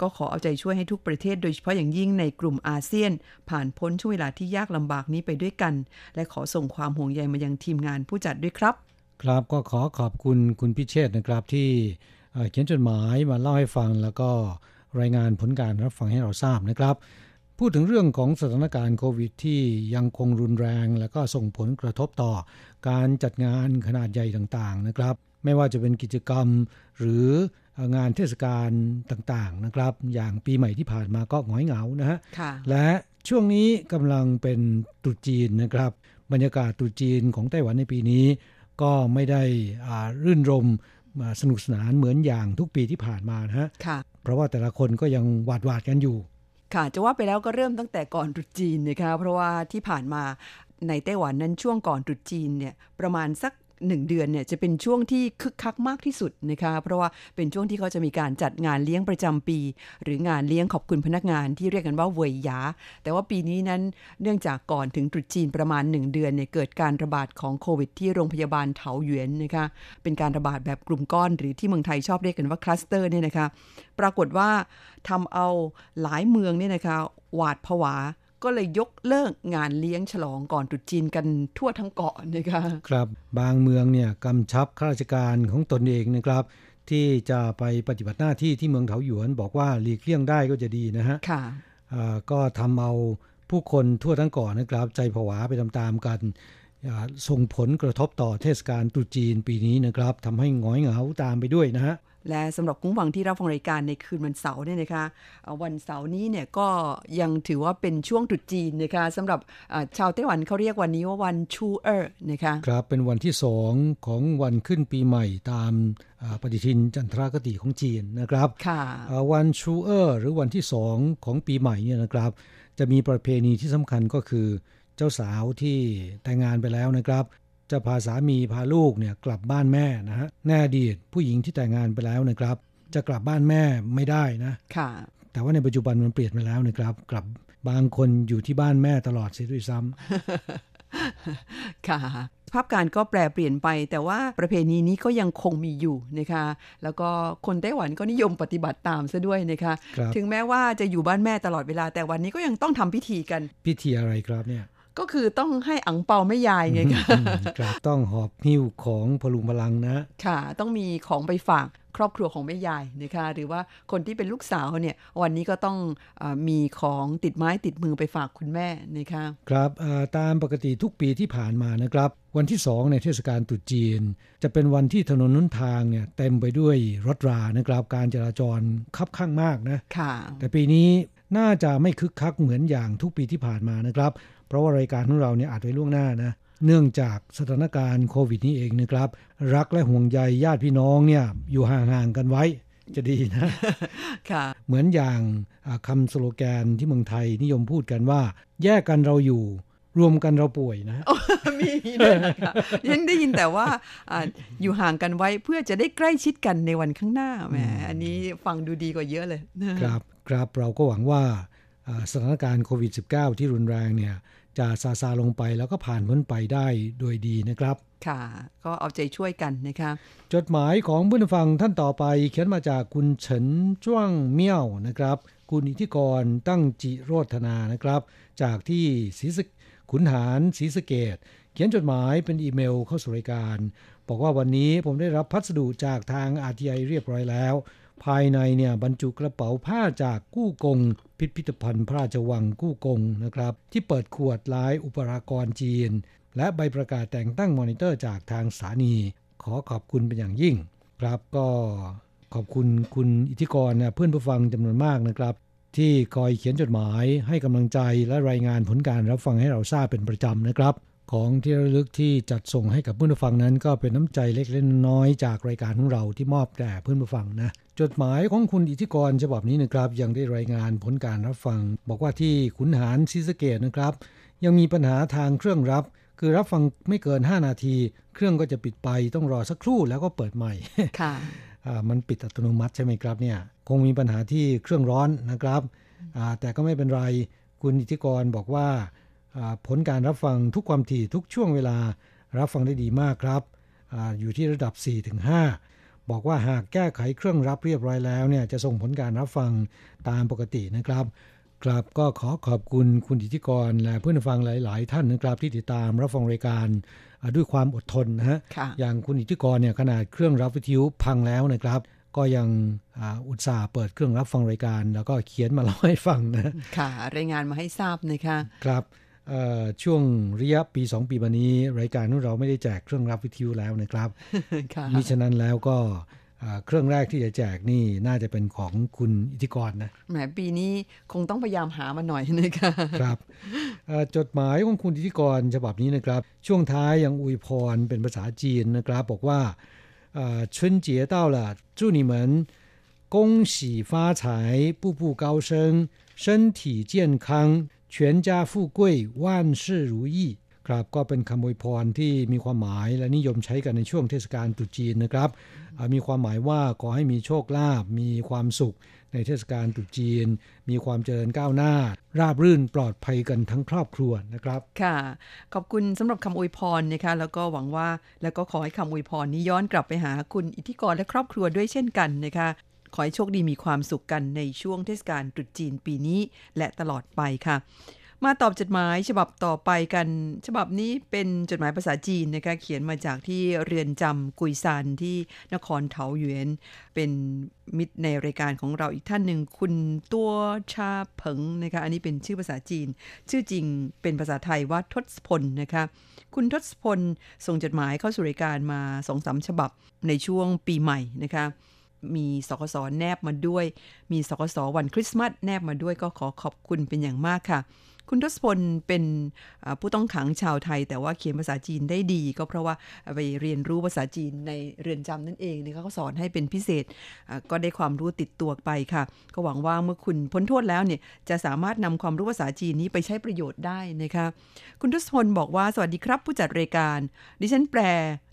ก็ขอเอาใจช่วยให้ทุกประเทศโดยเฉพาะอย่างยิ่งในกลุ่มอาเซียนผ่านพ้นช่วงเวลาที่ยากลำบากนี้ไปด้วยกันและขอส่งความห่วงใยมายังทีมงานผู้จัดด้วยครับ ครับก็ขอขอบคุณคุณพิเชษฐ์นะครับที่เขียนจดหมายมาเล่าให้ฟังแล้วก็รายงานผลการรับฟังให้เราทราบนะครับพูดถึงเรื่องของสถานการณ์โควิดที่ยังคงรุนแรงและก็ส่งผลกระทบต่อการจัดงานขนาดใหญ่ต่างๆนะครับไม่ว่าจะเป็นกิจกรรมหรืองานเทศกาลต่างๆนะครับอย่างปีใหม่ที่ผ่านมาก็หงอยเหงานะฮะและช่วงนี้กำลังเป็นตรุษจีนนะครับบรรยากาศตรุษจีนของไต้หวันในปีนี้ก็ไม่ได้อ่ารื่นรมสนุกสนานเหมือนอย่างทุกปีที่ผ่านมานะฮะเพราะว่าแต่ละคนก็ยังหวาดหวาดกันอยู่ค่ะจะว่าไปแล้วก็เริ่มตั้งแต่ก่อนตรุษจีนนะคะเพราะว่าที่ผ่านมาในไต้หวันนั้นช่วงก่อนตรุษจีนเนี่ยประมาณสักหนึ่งเดือนเนี่ยจะเป็นช่วงที่คึกคักมากที่สุดนะคะเพราะว่าเป็นช่วงที่เขาจะมีการจัดงานเลี้ยงประจำปีหรืองานเลี้ยงขอบคุณพนักงานที่เรียกกันว่าเวยหยาแต่ว่าปีนี้นั้นเนื่องจากก่อนถึงตรุษจีนประมาณหนึ่งเดือนเนี่ยเกิดการระบาดของโควิดที่โรงพยาบาลเถาหยวนนะคะเป็นการระบาดแบบกลุ่มก้อนหรือที่เมืองไทยชอบเรียกกันว่าคลัสเตอร์เนี่ยนะคะปรากฏว่าทำเอาหลายเมืองเนี่ยนะคะหวาดผวาก็เลยยกเลิกงานเลี้ยงฉลองก่อนตรุษจีนกันทั่วทั้งเกาะนะคะครับบางเมืองเนี่ยกำชับข้าราชการของตนเองนะครับที่จะไปปฏิบัติหน้าที่ที่เมืองเถาหยวนบอกว่าหลีกเลี่ยงได้ก็จะดีนะฮะค่ะก็ทำเอาผู้คนทั่วทั้งเกาะนะครับใจผวาไปตามๆกันส่งผลกระทบต่อเทศกาลตรุษจีนปีนี้นะครับทำให้หงอยเหงาตามไปด้วยนะฮะและสำหรับคุณผู้ฟังที่รับฟังรายการในคืนวันเสาร์เนี่ยนะคะวันเสาร์นี้เนี่ยก็ยังถือว่าเป็นช่วงตรุษจีนนะคะสำหรับชาวไต้หวันเขาเรียกวันนี้ว่าวันชูเอ๋อนะคะครับเป็นวันที่สองของวันขึ้นปีใหม่ตามปฏิทินจันทรคติของจีนนะครับวันชูเอ๋อหรือวันที่สองของปีใหม่เนี่ยนะครับจะมีประเพณีที่สำคัญก็คือเจ้าสาวที่แต่งงานไปแล้วนะครับจะพาสามีพาลูกเนี่ยกลับบ้านแม่นะฮะแน่อดีตผู้หญิงที่แต่งงานไปแล้วนะครับจะกลับบ้านแม่ไม่ได้นะค่ะแต่ว่าในปัจจุบันมันเปลี่ยนไปแล้วนะครับกลับบางคนอยู่ที่บ้านแม่ตลอดเสียด้วยซ้ำค่ะภาพการก็แปรเปลี่ยนไปแต่ว่าประเพณีนี้ก็ยังคงมีอยู่นะคะแล้วก็คนไต้หวันก็นิยมปฏิบัติตามซะด้วยนะคะถึงแม้ว่าจะอยู่บ้านแม่ตลอดเวลาแต่วันนี้ก็ยังต้องทำพิธีกันพิธีอะไรครับเนี่ยก็คือต้องให้อั่งเปาแม่ยายไงครับต้องหอบหิ้วของพลุงพลังนะค่ะต้องมีของไปฝากครอบครัวของแม่ยายนะคะหรือว่าคนที่เป็นลูกสาวเนี่ยวันนี้ก็ต้องเอ่อมีของติดไม้ติดมือไปฝากคุณแม่นะคะครับเอ่อตามปกติทุกปีที่ผ่านมานะครับวันที่สองในเทศกาลตรุษจีนจะเป็นวันที่ถนนหนทางเนี่ยเต็มไปด้วยรถรานะครับการจราจรคับข้างมากนะค่ะแต่ปีนี้น่าจะไม่คึกคักเหมือนอย่างทุกปีที่ผ่านมานะครับเพราะว่ารายการของเราเนี่ยอาจไว้ล่วงหน้านะเนื่องจากสถานการณ์โควิดนี้เองนะครับรักและห่วงใยญาติพี่น้องเนี่ยอยู่ห่างๆกันไว้จะดีนะค่ะเหมือนอย่างคำสโลแกนที่เมืองไทยนิยมพูดกันว่าแยกกันเราอยู่รวมกันเราป่วยนะมีด้วยนะคะยังได้ยินแต่ว่าอยู่ห่างกันไว้เพื่อจะได้ใกล้ชิดกันในวันข้างหน้าแหมอันนี้ฟังดูดีกว่าเยอะเลยครับครับเราก็หวังว่าสถานการณ์โควิด สิบเก้า ที่รุนแรงเนี่ยจะซาซาลงไปแล้วก็ผ่านพ้นไปได้โดยดีนะครับค่ะก็เอาใจช่วยกันนะคะจดหมายของผู้ฟังท่านต่อไปเขียนมาจากคุณเฉินจ้วงเมี่ยวนะครับคุณอิทธิกรตั้งจิโรธนานะครับจากที่ศรีขุนหารศรีสะเกษเขียนจดหมายเป็นอีเมลเข้าสู่รายการบอกว่าวันนี้ผมได้รับพัสดุจากทาง อาร์ ที ไอ เรียบร้อยแล้วภายในเนี่ยบรรจุกระเป๋าผ้าจากกู้กงพิพิธภัณฑ์พระราชวังกู้กงนะครับที่เปิดขวดลายอุปรากรจีนและใบประกาศแต่งตั้งมอนิเตอร์จากทางสถานีขอขอบคุณเป็นอย่างยิ่งครับก็ขอบคุณคุณอิทธิกรนะเพื่อนผู้ฟังจำนวนมากนะครับที่คอยเขียนจดหมายให้กำลังใจและรายงานผลการรับฟังให้เราทราบเป็นประจำนะครับของที่ระลึกที่จัดส่งให้กับเพื่อนผู้ฟังนั้นก็เป็นน้ำใจเล็กๆน้อยๆจากรายการของเราที่มอบแด่เพื่อนผู้ฟังนะจดหมายของคุณอิทธิกรฉบับนี้นะครับยังได้รายงานผลการรับฟังบอกว่าที่ขุนหารศรีสะเกษนะครับยังมีปัญหาทางเครื่องรับคือรับฟังไม่เกินห้านาทีเครื่องก็จะปิดไปต้องรอสักครู่แล้วก็เปิดใหม่ค่ะ มันปิดอัตโนมัติใช่ไหมครับเนี่ยคงมีปัญหาที่เครื่องร้อนนะครับแต่ก็ไม่เป็นไรคุณอิทธิกรบอกว่าผลการรับฟังทุกความถี่ทุกช่วงเวลารับฟังได้ดีมากครับ อ, อยู่ที่ระดับ สี่ถึงห้า บอกว่าหากแก้ไขเครื่องรับเรียบร้อยแล้วเนี่ยจะส่งผลการรับฟังตามปกตินะครับ ครับก็ขอขอบคุณคุณอิทธิกรและเพื่อนฟังหลายๆท่านนะครับที่ติดตามรับฟังรายการด้วยความอดทนนะฮะอย่างคุณอิทธิกรเนี่ยขนาดเครื่องรับวิทยุพังแล้วนะครับก็ยังอุตส่าห์เปิดเครื่องรับฟังรายการแล้วก็เขียนมาเล่าให้ฟังนะค่ะรายงานมาให้ทราบนะคะครับช่วงระยะปีสองปีมานี้รายการของเราไม่ได้แจกเครื่องรับวิทยุแล้วนะครับมิฉะนั้นแล้วก็เครื่องแรกที่จะแจกนี่น่าจะเป็นของคุณอิทธิกรนะแหมปีนี้คงต้องพยายามหามาหน่อยนะคะครับจดหมายของคุณอิทธิกรฉบับนี้นะครับช่วงท้ายยังอวยพรเป็นภาษาจีนนะครับบอกว่า春节到了祝你们恭喜发财步步高升身体健康全家富贵万事如意ครับก็เป็นคำอวยพรที่มีความหมายและนิยมใช้กันในช่วงเทศกาลตรุษจีนนะครับมีความหมายว่าขอให้มีโชคลาภมีความสุขในเทศกาลตรุษจีนมีความเจริญก้าวหน้าราบรื่นปลอดภัยกันทั้งครอบครัวนะครับค่ะขอบคุณสำหรับคำอวยพรนะคะแล้วก็หวังว่าแล้วก็ขอให้คำอวยพรนี้ย้อนกลับไปหาคุณอิทธิกรและครอบครัวด้วยเช่นกันนะคะขอให้โชคดีมีความสุขกันในช่วงเทศกาลตรุษจีนปีนี้และตลอดไปค่ะมาตอบจดหมายฉบับต่อไปกันฉบับนี้เป็นจดหมายภาษาจีนนะคะเขียนมาจากที่เรือนจำกุยซานที่นครเถาหยวนเป็นมิตรในรายการของเราอีกท่านหนึ่งคุณตัวชาเผิงนะคะอันนี้เป็นชื่อภาษาจีนชื่อจริงเป็นภาษาไทยว่าทศพลนะคะคุณทศพลส่งจดหมายเข้าสู่รายการมา สองสาม ฉบับในช่วงปีใหม่นะคะมีสคสแนบมาด้วยมีสคสวันคริสต์มาสแนบมาด้วยก็ขอขอบคุณเป็นอย่างมากค่ะคุณทศพลเป็นผู้ต้องขังชาวไทยแต่ว่าเขียนภาษาจีนได้ดีก็เพราะว่าไปเรียนรู้ภาษาจีนในเรือนจำนั่นเองนะคะเขาสอนให้เป็นพิเศษก็ได้ความรู้ติดตัวไปค่ะก็หวังว่าเมื่อคุณพ้นโทษแล้วเนี่ยจะสามารถนำความรู้ภาษาจีนนี้ไปใช้ประโยชน์ได้นะคะคุณทศพลบอกว่าสวัสดีครับผู้จัดรายการดิฉันแปล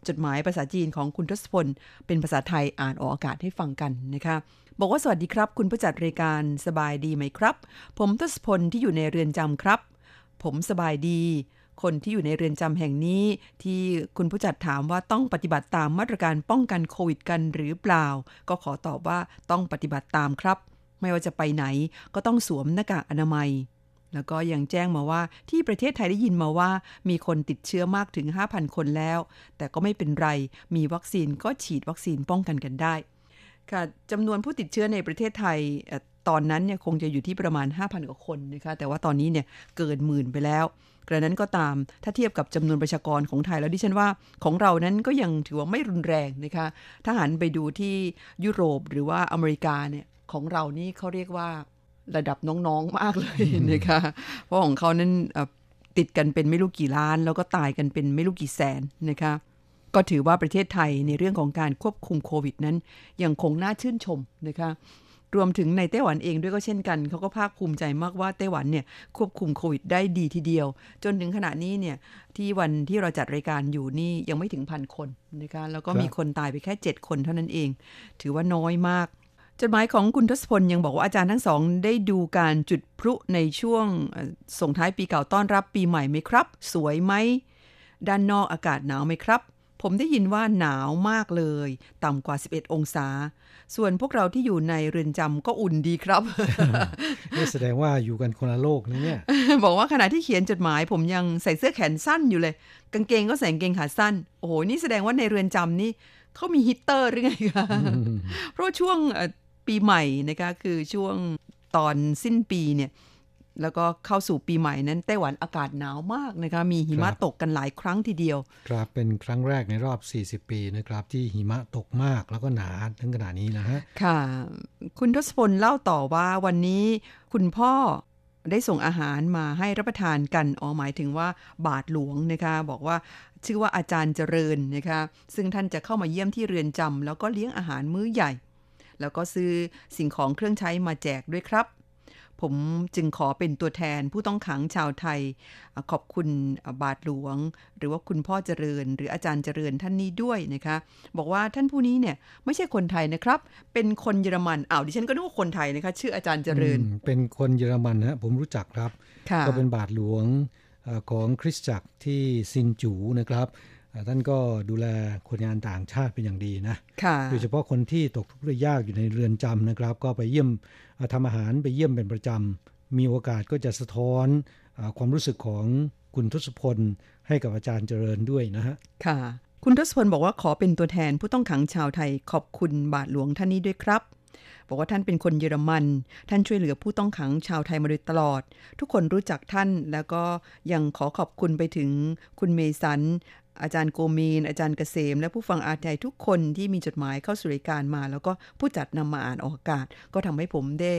จดหมายภาษาจีนของคุณทศพลเป็นภาษาไทยอ่านออกอากาศให้ฟังกันนะคะบอกว่าสวัสดีครับคุณผู้จัดรายการสบายดีไหมครับผมทศพลที่อยู่ในเรือนจำครับผมสบายดีคนที่อยู่ในเรือนจำแห่งนี้ที่คุณผู้จัดถามว่าต้องปฏิบัติตามมาตรการป้องกันโควิดกันหรือเปล่าก็ขอตอบว่าต้องปฏิบัติตามครับไม่ว่าจะไปไหนก็ต้องสวมหน้ากากอนามัยแล้วก็ยังแจ้งมาว่าที่ประเทศไทยได้ยินมาว่ามีคนติดเชื้อมากถึง ห้าพัน คนแล้วแต่ก็ไม่เป็นไรมีวัคซีนก็ฉีดวัคซีนป้องกันกันได้ค่ะจำนวนผู้ติดเชื้อในประเทศไทยตอนนั้นเนี่ยคงจะอยู่ที่ประมาณ ห้าพัน กว่าคนนะคะแต่ว่าตอนนี้เนี่ยเกินหมื่นไปแล้วกระนั้นก็ตามถ้าเทียบกับจำนวนประชากรของไทยแล้วดิฉันว่าของเรานั้นก็ยังถือว่าไม่รุนแรงนะคะถ้าหันไปดูที่ยุโรปหรือว่าอเมริกาเนี่ยของเรานี่เขาเรียกว่าระดับน้องๆมากเลยนะคะเพราะของเขานั้นติดกันเป็นไม่รู้กี่ล้านแล้วก็ตายกันเป็นไม่รู้กี่แสนนะคะก็ถือว่าประเทศไทยในเรื่องของการควบคุมโควิดนั้นยังคงน่าชื่นชมนะคะรวมถึงในไต้หวันเองด้วยก็เช่นกันเขาก็ภาคภูมิใจมากว่าไต้หวันเนี่ยควบคุมโควิดได้ดีทีเดียวจนถึงขณะนี้เนี่ยที่วันที่เราจัดรายการอยู่นี่ยังไม่ถึงพันคนนะคะแล้วก็มีคนตายไปแค่เจ็ดคนเท่านั้นเองถือว่าน้อยมากจดหมายของคุณทศพลยังบอกว่าอาจารย์ทั้งสองได้ดูการจุดพลุในช่วงส่งท้ายปีเก่าต้อนรับปีใหม่ไหมครับสวยไหมด้านนอกอากาศหนาวไหมครับผมได้ยินว่าหนาวมากเลยต่ำกว่าสิบเอ็ดองศาส่วนพวกเราที่อยู่ในเรือนจำก็อุ่นดีครับ นี่แสดงว่าอยู่กันคนละโลกนะเนี่ย บอกว่าขณะที่เขียนจดหมายผมยังใส่เสื้อแขนสั้นอยู่เลยกางเกงก็ใส่กางเกงขาสั้นโอ้โหนี่แสดงว่าในเรือนจำนี่เขามีฮีตเตอร์หรือไงคะ เพราะช่วงปีใหม่นะคะคือช่วงตอนสิ้นปีเนี่ยแล้วก็เข้าสู่ปีใหม่นั้นไต้หวันอากาศหนาวมากนะคะมีหิมะตกกันหลายครั้งทีเดียวครับเป็นครั้งแรกในรอบสี่สิบปีนะครับที่หิมะตกมากแล้วก็หนาถึงขนาดนี้นะฮะค่ะคุณทศพลเล่าต่อว่าวันนี้คุณพ่อได้ส่งอาหารมาให้รับประทานกันอ๋อหมายถึงว่าบาทหลวงนะคะบอกว่าชื่อว่าอาจารย์เจริญนะคะซึ่งท่านจะเข้ามาเยี่ยมที่เรือนจำแล้วก็เลี้ยงอาหารมื้อใหญ่แล้วก็ซื้อสิ่งของเครื่องใช้มาแจกด้วยครับผมจึงขอเป็นตัวแทนผู้ต้องขังชาวไทยขอบคุณบาทหลวงหรือว่าคุณพ่อเจริญหรืออาจารย์เจริญท่านนี้ด้วยนะคะบอกว่าท่านผู้นี้เนี่ยไม่ใช่คนไทยนะครับเป็นคนเยอรมันอ้าวดิฉันก็นึกว่าคนไทยนะคะชื่ออาจารย์เจริญเป็นคนเยอรมันฮะผมรู้จักครับก็เป็นบาทหลวงของคริสตจักรที่ซินจูนะครับท่านก็ดูแลคนงานต่างชาติเป็นอย่างดีนะโดยเฉพาะคนที่ตกทุกข์ได้ยากอยู่ในเรือนจำนะครับก็ไปเยี่ยมทำอาหารไปเยี่ยมเป็นประจำ มีโอกาสก็จะสะท้อนความรู้สึกของคุณทศพลให้กับอาจารย์เจริญด้วยนะฮะค่ะคุณทศพลบอกว่าขอเป็นตัวแทนผู้ต้องขังชาวไทยขอบคุณบาทหลวงท่านนี้ด้วยครับบอกว่าท่านเป็นคนเยอรมันท่านช่วยเหลือผู้ต้องขังชาวไทยมาโดยตลอดทุกคนรู้จักท่านแล้วก็ยังขอขอบคุณไปถึงคุณเมสันอาจารย์โกมีนอาจารย์เกษมและผู้ฟังอาจารย์ทุกคนที่มีจดหมายเข้าสู่รายการมาแล้วก็ผู้จัดนำมาอ่านออกอากาศก็ทำให้ผมได้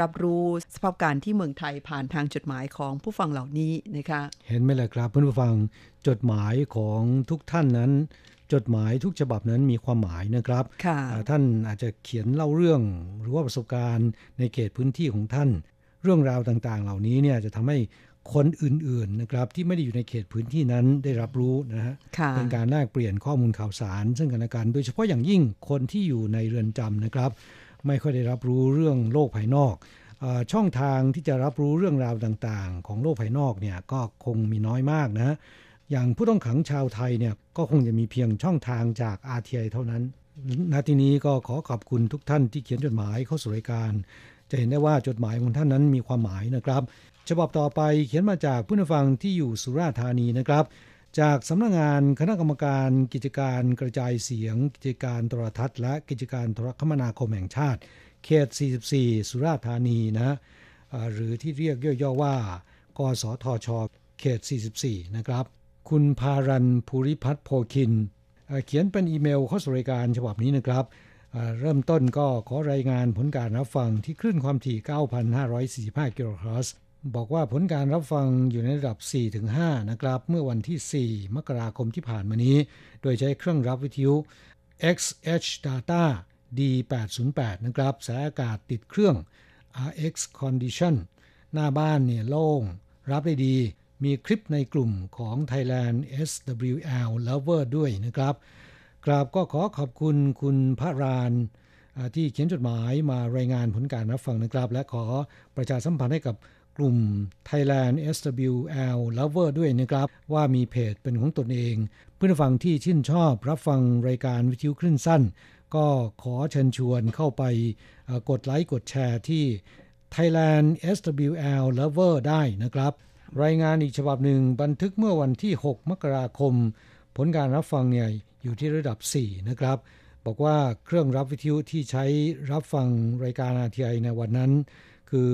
รับรู้สภาพการที่เมืองไทยผ่านทางจดหมายของผู้ฟังเหล่านี้นะคะเห็นไหมล่ะครับเพื่อนผู้ฟังจดหมายของทุกท่านนั้นจดหมายทุกฉบับนั้นมีความหมายนะครับท่านอาจจะเขียนเล่าเรื่องหรือว่าประสบการณ์ในเขตพื้นที่ของท่านเรื่องราวต่างๆเหล่านี้เนี่ยจะทำให้คนอื่นๆนะครับที่ไม่ได้อยู่ในเขตพื้นที่นั้นได้รับรู้นะฮะเป็นการแลกเปลี่ยนข้อมูลข่าวสารซึ่งกันและกันโดยเฉพาะอย่างยิ่งคนที่อยู่ในเรือนจำนะครับไม่ค่อยได้รับรู้เรื่องโลกภายนอกช่องทางที่จะรับรู้เรื่องราวต่างๆของโลกภายนอกเนี่ยก็คงมีน้อยมากนะอย่างผู้ต้องขังชาวไทยเนี่ยก็คงจะมีเพียงช่องทางจาก อาร์ ที ไอ เท่านั้นนาทีนี้ก็ขอขอบคุณทุกท่านที่เขียนจดหมายเข้าสู่รายการจะเห็นได้ว่าจดหมายของท่านนั้นมีความหมายนะครับฉบับต่อไปเขียนมาจากผู้ฟังที่อยู่สุราษฎร์ธานีนะครับจากสำนักงานคณะกรรมการกิจการกระจายเสียงกิจการโทรทัศน์และกิจการโทรคมนาคมแห่งชาติเขตสี่สิบสี่สุราษฎร์ธานีนะหรือที่เรียกย่อๆว่ากสทชเขตสี่สิบสี่นะครับคุณพารันภูริพัฒน์โพคินเขียนเป็นอีเมลเข้าสู่รายการฉบับนี้นะครับเริ่มต้นก็ขอรายงานผลการรับฟังที่คลื่นความถี่ เก้าพันห้าร้อยสี่สิบห้า กิโลเฮิรตซ์บอกว่าผลการรับฟังอยู่ในระดับ สี่ถึงห้า นะครับเมื่อวันที่ สี่ มกราคมที่ผ่านมานี้โดยใช้เครื่องรับวิทยุ เอ็กซ์ เอช Data ดี แปดศูนย์แปด นะครับสายอากาศติดเครื่อง อาร์ เอ็กซ์ Condition หน้าบ้านเนี่ยโล่งรับได้ดีมีคลิปในกลุ่มของ Thailand เอส ดับเบิลยู แอล Lover ด้วยนะครับกราบก็ขอขอบคุณคุณพระรานที่เขียนจดหมายมารายงานผลการรับฟังนะครับและขอประชาสัมพันธ์ให้กับกลุ่ม Thailand เอส ดับเบิลยู แอล Lover ด้วยนะครับว่ามีเพจเป็นของตนเองเพื่อนฟังที่ชื่นชอบรับฟังรายการวิทยุคลื่นสั้นก็ขอเชิญชวนเข้าไปกดไลค์กดแชร์ที่ Thailand เอส ดับเบิลยู แอล Lover ได้นะครับรายงานอีกฉบับหนึ่งบันทึกเมื่อวันที่ หก มกราคมผลการรับฟังเนี่ยอยู่ที่ระดับ สี่ นะครับบอกว่าเครื่องรับวิทยุที่ใช้รับฟังรายการ อาร์ ที ไอ ในวันนั้นคือ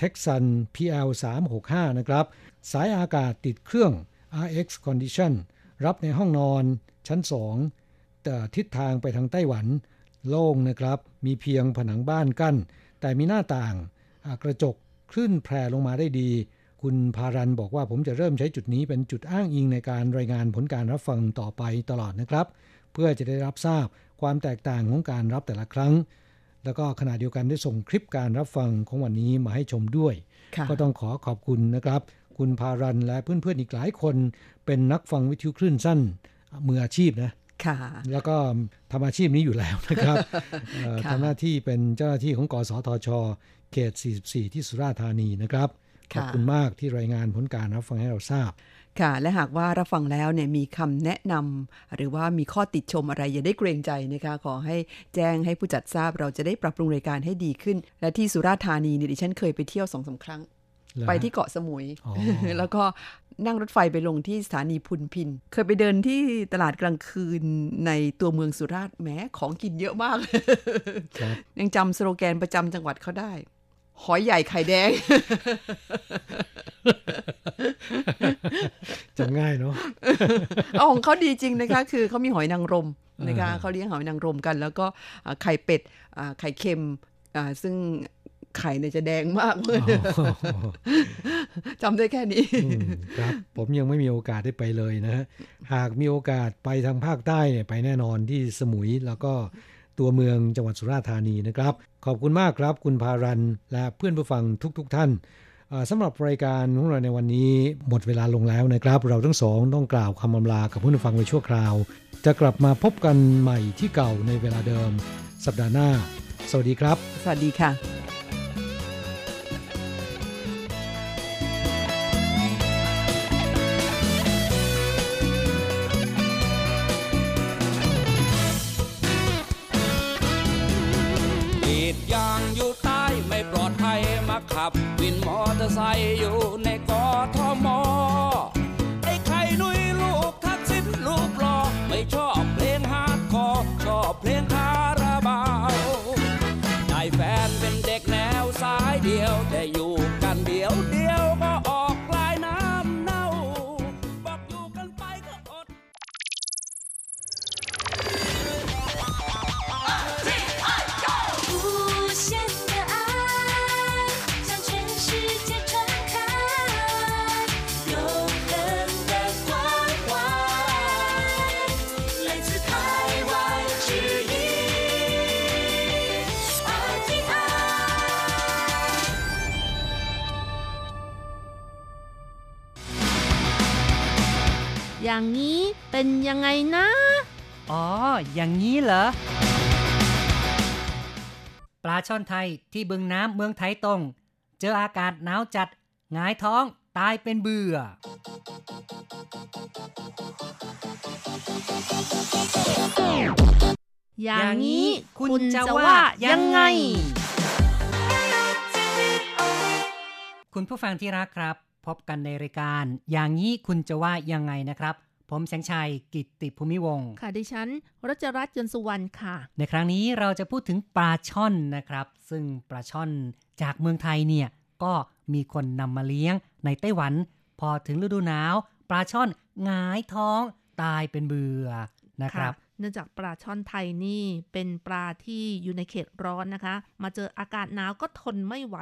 Texan พี แอล สามหกห้า นะครับสายอากาศติดเครื่อง อาร์ เอ็กซ์ Condition รับในห้องนอนชั้น สองแต่ทิศทางไปทางไต้หวันโล่งนะครับมีเพียงผนังบ้านกั้นแต่มีหน้าต่างกระจกคลื่นแผ่ลงมาได้ดีคุณพารันบอกว่าผมจะเริ่มใช้จุดนี้เป็นจุดอ้างอิงในการรายงานผลการรับฟังต่อไปตลอดนะครับเพื่อจะได้รับทราบความแตกต่างของการรับแต่ละครั้งแล้วก็ขณะเดียวกันได้ส่งคลิปการรับฟังของวันนี้มาให้ชมด้วยก็ต้องขอขอบคุณนะครับคุณพารันและเพื่อนๆอีกหลายคนเป็นนักฟังวิทยุคลื่นสั้นมืออาชีพนะแล้วก็ทำอาชีพนี้อยู่แล้วนะครับทำหน้าที่เป็นเจ้าหน้าที่ของกสทชเขตสี่สิบสี่ที่สุราษฎร์ธานีนะครับขอบคุณมากที่รายงานผลการรับฟังให้เราทราบค่ะและหากว่ารับฟังแล้วเนี่ยมีคำแนะนำหรือว่ามีข้อติชมอะไรอย่าได้เกรงใจนะคะขอให้แจ้งให้ผู้จัดทราบเราจะได้ปรับปรุงรายการให้ดีขึ้นและที่สุราษฎร์ธานีเนี่ยดิฉันเคยไปเที่ยว สองสาม ครั้งไปที่เกาะสมุย แล้วก็นั่งรถไฟไปลงที่สถานีพุนพินเคยไปเดินที่ตลาดกลางคืนในตัวเมืองสุราษฎร์แหมของกินเยอะมาก ยังจำสโลแกนประจำจังหวัดเขาได้หอยใหญ่ไข่แดงจำง่ายเนาะเอาของเขาดีจริงนะคะคือเขามีหอยนางรมนะคะเขาเลี้ยงหอยนางรมกันแล้วก็ไข่เป็ดไข่เค็มซึ่งไข่เนี่ยจะแดงมากเลยจำได้แค่นี้ครับผมยังไม่มีโอกาสได้ไปเลยนะหากมีโอกาสไปทางภาคใต้เนี่ยไปแน่นอนที่สมุยแล้วก็ตัวเมืองจังหวัดสุราษฎร์ธานีนะครับขอบคุณมากครับคุณพารันและเพื่อนผู้ฟังทุกๆ ท่านสำหรับรายการของเราในวันนี้หมดเวลาลงแล้วนะครับเราทั้งสองต้องกล่าวคำอำลากับผู้ฟังไว้ชั่วคราวจะกลับมาพบกันใหม่ที่เก่าในเวลาเดิมสัปดาห์หน้าสวัสดีครับสวัสดีค่ะ ขับวินมอเตอร์ไซค์อยู่ในกทม.ไอ้ไข่ลุยลูกทักษิณรูปหล่อไม่ชอบเพลงฮาร์ดคอร์ชอบเพลงคาราบาวได้แฟนเป็นเด็กแนวสายเดียวแต่อยู่กันเดียวเดียวก็ออกลายน้ำเน่าบอกอยู่กันไปก็อดอย่างนี้เป็นยังไงนะอ๋ออย่างนี้เหรอปลาช่อนไทยที่บึงน้ำเมืองไทยตงเจออากาศหนาวจัดหงายท้องตายเป็นเบื่ออย่างนี้คุณจะว่ายังไงคุณผู้ฟังที่รักครับพบกันในรายการอย่างนี้คุณจะว่ายังไงนะครับผมแสงชัยกิตติภูมิวงศ์ค่ะดิฉันรัชรัตน์ยนต์สุวรรณค่ะในครั้งนี้เราจะพูดถึงปลาช่อนนะครับซึ่งปลาช่อนจากเมืองไทยเนี่ยก็มีคนนำมาเลี้ยงในไต้หวันพอถึงฤดูหนาวปลาช่อนหงายท้องตายเป็นเบื่อนะครับเนื่องจากปลาช่อนไทยนี่เป็นปลาที่อยู่ในเขตร้อนนะคะมาเจออากาศหนาวก็ทนไม่ไหว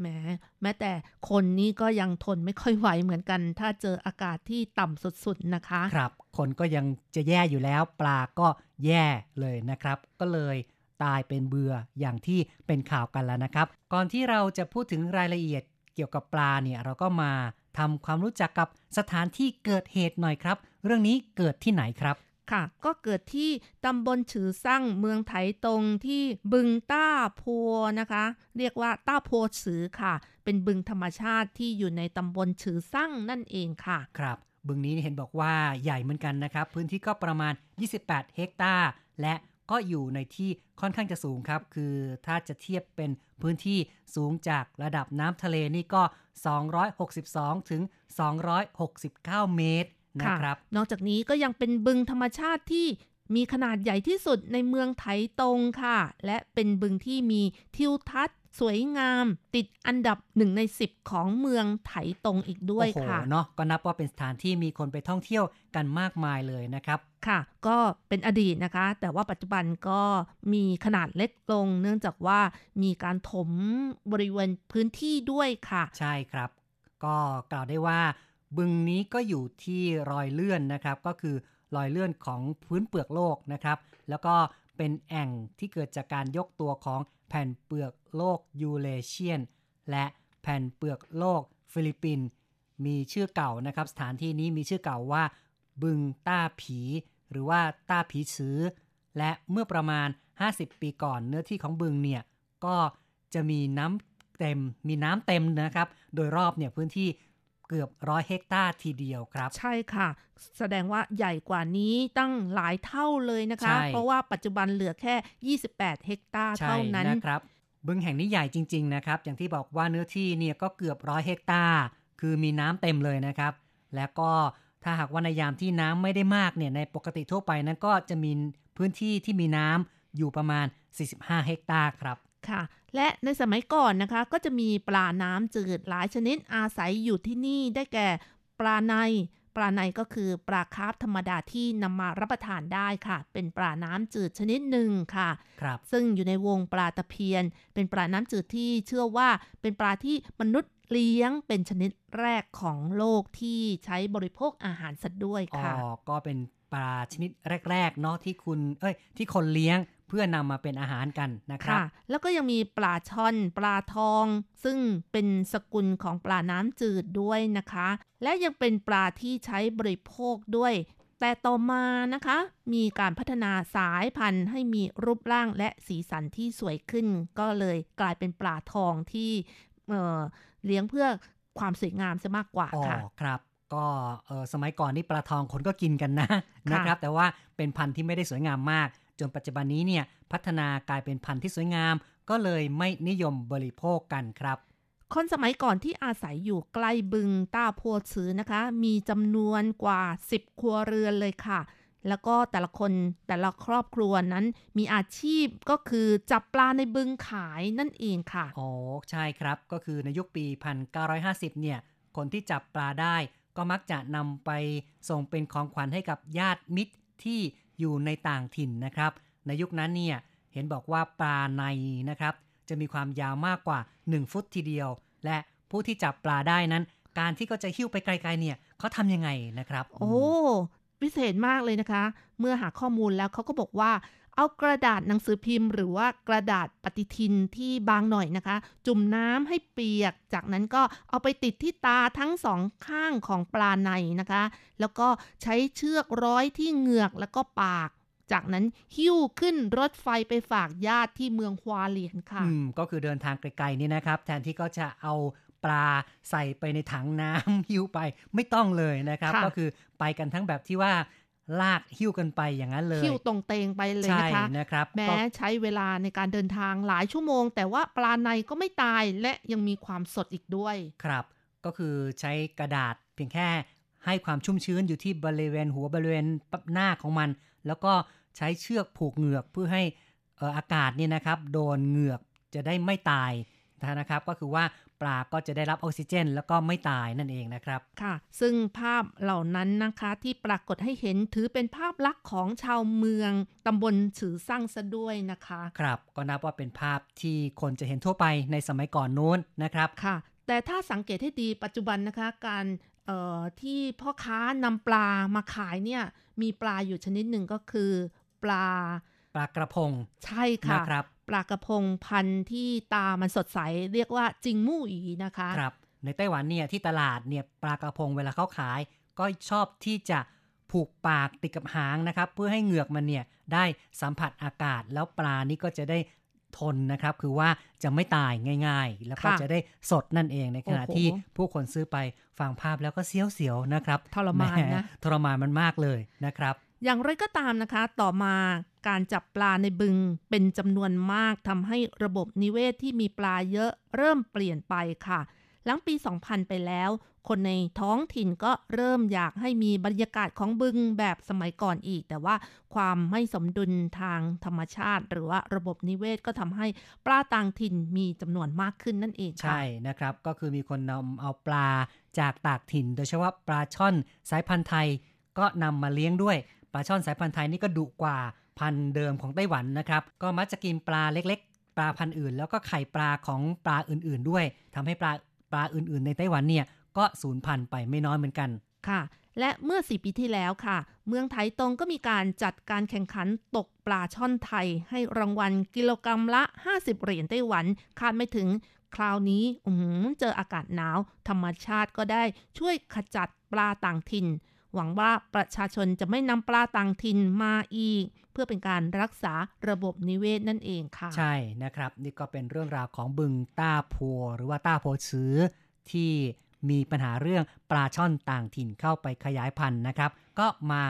แม้แม้แต่คนนี่ก็ยังทนไม่ค่อยไหวเหมือนกันถ้าเจออากาศที่ต่ำสุดๆนะคะครับคนก็ยังจะแย่อยู่แล้วปลาก็แย่เลยนะครับก็เลยตายเป็นเบื่ออย่างที่เป็นข่าวกันแล้วนะครับก่อนที่เราจะพูดถึงรายละเอียดเกี่ยวกับปลาเนี่ยเราก็มาทำความรู้จักกับสถานที่เกิดเหตุหน่อยครับเรื่องนี้เกิดที่ไหนครับค่ะก็เกิดที่ตำบลฉือซั่งเมืองไถตงที่บึงต้าพัวนะคะเรียกว่าต้าพัวฉือค่ะเป็นบึงธรรมชาติที่อยู่ในตำบลฉือซั่งนั่นเองค่ะครับบึงนี้เห็นบอกว่าใหญ่เหมือนกันนะครับพื้นที่ก็ประมาณยี่สิบแปดเฮกตาร์และก็อยู่ในที่ค่อนข้างจะสูงครับคือถ้าจะเทียบเป็นพื้นที่สูงจากระดับน้ำทะเลนี่ก็สองร้อยหกสิบสองถึงสองร้อยหกสิบเก้าเมตรนะครับนอกจากนี้ก็ยังเป็นบึงธรรมชาติที่มีขนาดใหญ่ที่สุดในเมืองไถตงค่ะและเป็นบึงที่มีทิวทัศน์สวยงามติดอันดับหนึ่งในสิบของเมืองไถตงอีกด้วยค่ะเนาะก็นับว่าเป็นสถานที่มีคนไปท่องเที่ยวกันมากมายเลยนะครับค่ะก็เป็นอดีตนะคะแต่ว่าปัจจุบันก็มีขนาดเล็กลงเนื่องจากว่ามีการถมบริเวณพื้นที่ด้วยค่ะใช่ครับก็กล่าวได้ว่าบึงนี้ก็อยู่ที่รอยเลื่อนนะครับก็คือรอยเลื่อนของพื้นเปลือกโลกนะครับแล้วก็เป็นแอ่งที่เกิดจากการยกตัวของแผ่นเปลือกโลกยูเรเชียนและแผ่นเปลือกโลกฟิลิปปินส์มีชื่อเก่านะครับสถานที่นี้มีชื่อเก่าว่าบึงต้าผีหรือว่าต้าผีฉือและเมื่อประมาณห้าสิบปีก่อนเนื้อที่ของบึงเนี่ยก็จะมีน้ำเต็มมีน้ำเต็มนะครับโดยรอบเนี่ยพื้นที่เกือบร้อยเฮกตาร์ทีเดียวครับใช่ค่ะแสดงว่าใหญ่กว่านี้ตั้งหลายเท่าเลยนะคะเพราะว่าปัจจุบันเหลือแค่ยี่สิบแปดเฮกตาร์เท่านั้นนะครับบึงแห่งนี้ใหญ่จริงๆนะครับอย่างที่บอกว่าเนื้อที่เนี่ยก็เกือบร้อยเฮกตาร์คือมีน้ำเต็มเลยนะครับแล้วก็ถ้าหากว่าในยามที่น้ำไม่ได้มากเนี่ยในปกติทั่วไปนั้นก็จะมีพื้นที่ที่มีน้ำอยู่ประมาณสี่สิบห้าเฮกตาร์ครับค่ะและในสมัยก่อนนะคะก็จะมีปลาน้ำจืดหลายชนิดอาศัยอยู่ที่นี่ได้แก่ปลาในปลาในก็คือปลาคาร์ฟธรรมดาที่นำมารับประทานได้ค่ะเป็นปลาน้ำจืดชนิดหนึ่งค่ะครับซึ่งอยู่ในวงปลาตะเพียนเป็นปลาน้ำจืดที่เชื่อว่าเป็นปลาที่มนุษย์เลี้ยงเป็นชนิดแรกของโลกที่ใช้บริโภคอาหารสัตว์ด้วยค่ะอ๋อก็เป็นปลาชนิดแรกๆเนาะที่คุณเอ้ยที่คนเลี้ยงเพื่อนำมาเป็นอาหารกันนะครับแล้วก็ยังมีปลาช่อนปลาทองซึ่งเป็นสกุลของปลาน้ำจืดด้วยนะคะและยังเป็นปลาที่ใช้บริโภคด้วยแต่ต่อมานะคะมีการพัฒนาสายพันธุ์ให้มีรูปร่างและสีสันที่สวยขึ้นก็เลยกลายเป็นปลาทองที่ เอ่อ เลี้ยงเพื่อความสวยงามซะมากกว่าค่ะอ๋อครับก็สมัยก่อนนี่ปลาทองคนก็กินกันนะนะครับแต่ว่าเป็นพันธุ์ที่ไม่ได้สวยงามมากจนปัจจุบันนี้เนี่ยพัฒนากลายเป็นพันธุ์ที่สวยงามก็เลยไม่นิยมบริโภคกันครับ คนสมัยก่อนที่อาศัยอยู่ใกล้บึงต้าพัวชื้อนะคะมีจำนวนกว่าสิบครัวเรือนเลยค่ะแล้วก็แต่ละคนแต่ละครอบครัวนั้นมีอาชีพก็คือจับปลาในบึงขายนั่นเองค่ะอ๋อใช่ครับก็คือในยุคปีหนึ่งพันเก้าร้อยห้าสิบเนี่ยคนที่จับปลาได้ก็มักจะนำไปส่งเป็นของขวัญให้กับญาติมิตรที่อยู่ในต่างถิ่นนะครับในยุคนั้นเนี่ยเห็นบอกว่าปลาในนะครับจะมีความยาวมากกว่าหนึ่งฟุตทีเดียวและผู้ที่จับปลาได้นั้นการที่ก็จะหิ้วไปไกลๆเนี่ยเขาทำยังไงนะครับโอ้พิเศษมากเลยนะคะเมื่อหาข้อมูลแล้วเขาก็บอกว่าเอากระดาษหนังสือพิมพ์หรือว่ากระดาษปฏิทินที่บางหน่อยนะคะจุ่มน้ำให้เปียกจากนั้นก็เอาไปติดที่ตาทั้งสองข้างของปลาในนะคะแล้วก็ใช้เชือกร้อยที่เหงือกแล้วก็ปากจากนั้นหิ้วขึ้นรถไฟไปฝากญาติที่เมืองควาเหลียนค่ะอืมก็คือเดินทางไกลๆนี่นะครับแทนที่ก็จะเอาปลาใส่ไปในถังน้ำหิ้วไปไม่ต้องเลยนะครับก็คือไปกันทั้งแบบที่ว่าลากหิ้วกันไปอย่างนั้นเลยหิ้วตรงเตงไปเลยนะคะนะครับแม้ใช้เวลาในการเดินทางหลายชั่วโมงแต่ว่าปลาในก็ไม่ตายและยังมีความสดอีกด้วยครับก็คือใช้กระดาษเพียงแค่ให้ความชุ่มชื้นอยู่ที่บริเวณหัวบริเวณหน้าของมันแล้วก็ใช้เชือกผูกเหงือกเพื่อให้อากาศเนี่ยนะครับโดนเหงือกจะได้ไม่ตายนะครับก็คือว่าปลาก็จะได้รับออกซิเจนแล้วก็ไม่ตายนั่นเองนะครับค่ะซึ่งภาพเหล่านั้นนะคะที่ปรากฏให้เห็นถือเป็นภาพลักษณ์ของชาวเมืองตำบลฉือซั่งซะด้วยนะคะครับก็นับว่าเป็นภาพที่คนจะเห็นทั่วไปในสมัยก่อนนู้นนะครับค่ะแต่ถ้าสังเกตให้ดีปัจจุบันนะคะการเอ่อที่พ่อค้านำปลามาขายเนี่ยมีปลาอยู่ชนิดหนึ่งก็คือปลาปลากระพงใช่ค่ะนะครับปลากระพงพันธุ์ที่ตามันสดใสเรียกว่าจิงมู่อีนะคะครับในไต้หวันเนี่ยที่ตลาดเนี่ยปลากระพงเวลาเขาขายก็ชอบที่จะผูกปากติดกับหางนะครับเพื่อให้เหงือกมันเนี่ยได้สัมผัสอากาศแล้วปลานี่ก็จะได้ทนนะครับคือว่าจะไม่ตายง่ายๆแล้วก็จะได้สดนั่นเองในขณะที่ผู้คนซื้อไปฟังภาพแล้วก็เสียวๆนะครับทรมานนะทรมานมันมากเลยนะครับอย่างไรก็ตามนะคะต่อมาการจับปลาในบึงเป็นจำนวนมากทำให้ระบบนิเวศ ที่มีปลาเยอะเริ่มเปลี่ยนไปค่ะหลังปีสองพันไปแล้วคนในท้องถิ่นก็เริ่มอยากให้มีบรรยากาศของบึงแบบสมัยก่อนอีกแต่ว่าความไม่สมดุลทางธรรมชาติหรือว่าระบบนิเวศ ก็ทำให้ปลาต่างถิ่นมีจำนวนมากขึ้นนั่นเองค่ะใช่นะครับก็คือมีคนนำเอาปลาจากต่างถิ่นโดยเฉพาะปลาช่อนสายพันธุ์ไทยก็นำมาเลี้ยงด้วยปลาช่อนสายพันธุ์ไทยนี่ก็ดุกว่าพันธุ์เดิมของไต้หวันนะครับก็มักจะกินปลาเล็กๆปลาพันธุ์อื่นแล้วก็ไข่ปลาของปลาอื่นๆด้วยทำให้ปลาปลาอื่นๆในไต้หวันเนี่ยก็สูญพันธุ์ไปไม่น้อยเหมือนกันค่ะและเมื่อสี่ปีที่แล้วค่ะเมืองไถตงก็มีการจัดการแข่งขันตกปลาช่อนไทยให้รางวัลกิโลกรัมละห้าสิบเหรียญไต้หวันคาดไม่ถึงคราวนี้อื้อหือเจออากาศหนาวธรรมชาติก็ได้ช่วยขจัดปลาต่างถิ่นหวังว่าประชาชนจะไม่นำปลาต่างถิ่นมาอีกเพื่อเป็นการรักษาระบบนิเวศ นั่นเองค่ะใช่นะครับนี่ก็เป็นเรื่องราวของบึงต้าพัวหรือว่าต้าโพชื้อที่มีปัญหาเรื่องปลาช่อนต่างถิ่นเข้าไปขยายพันธุ์นะครับก็มา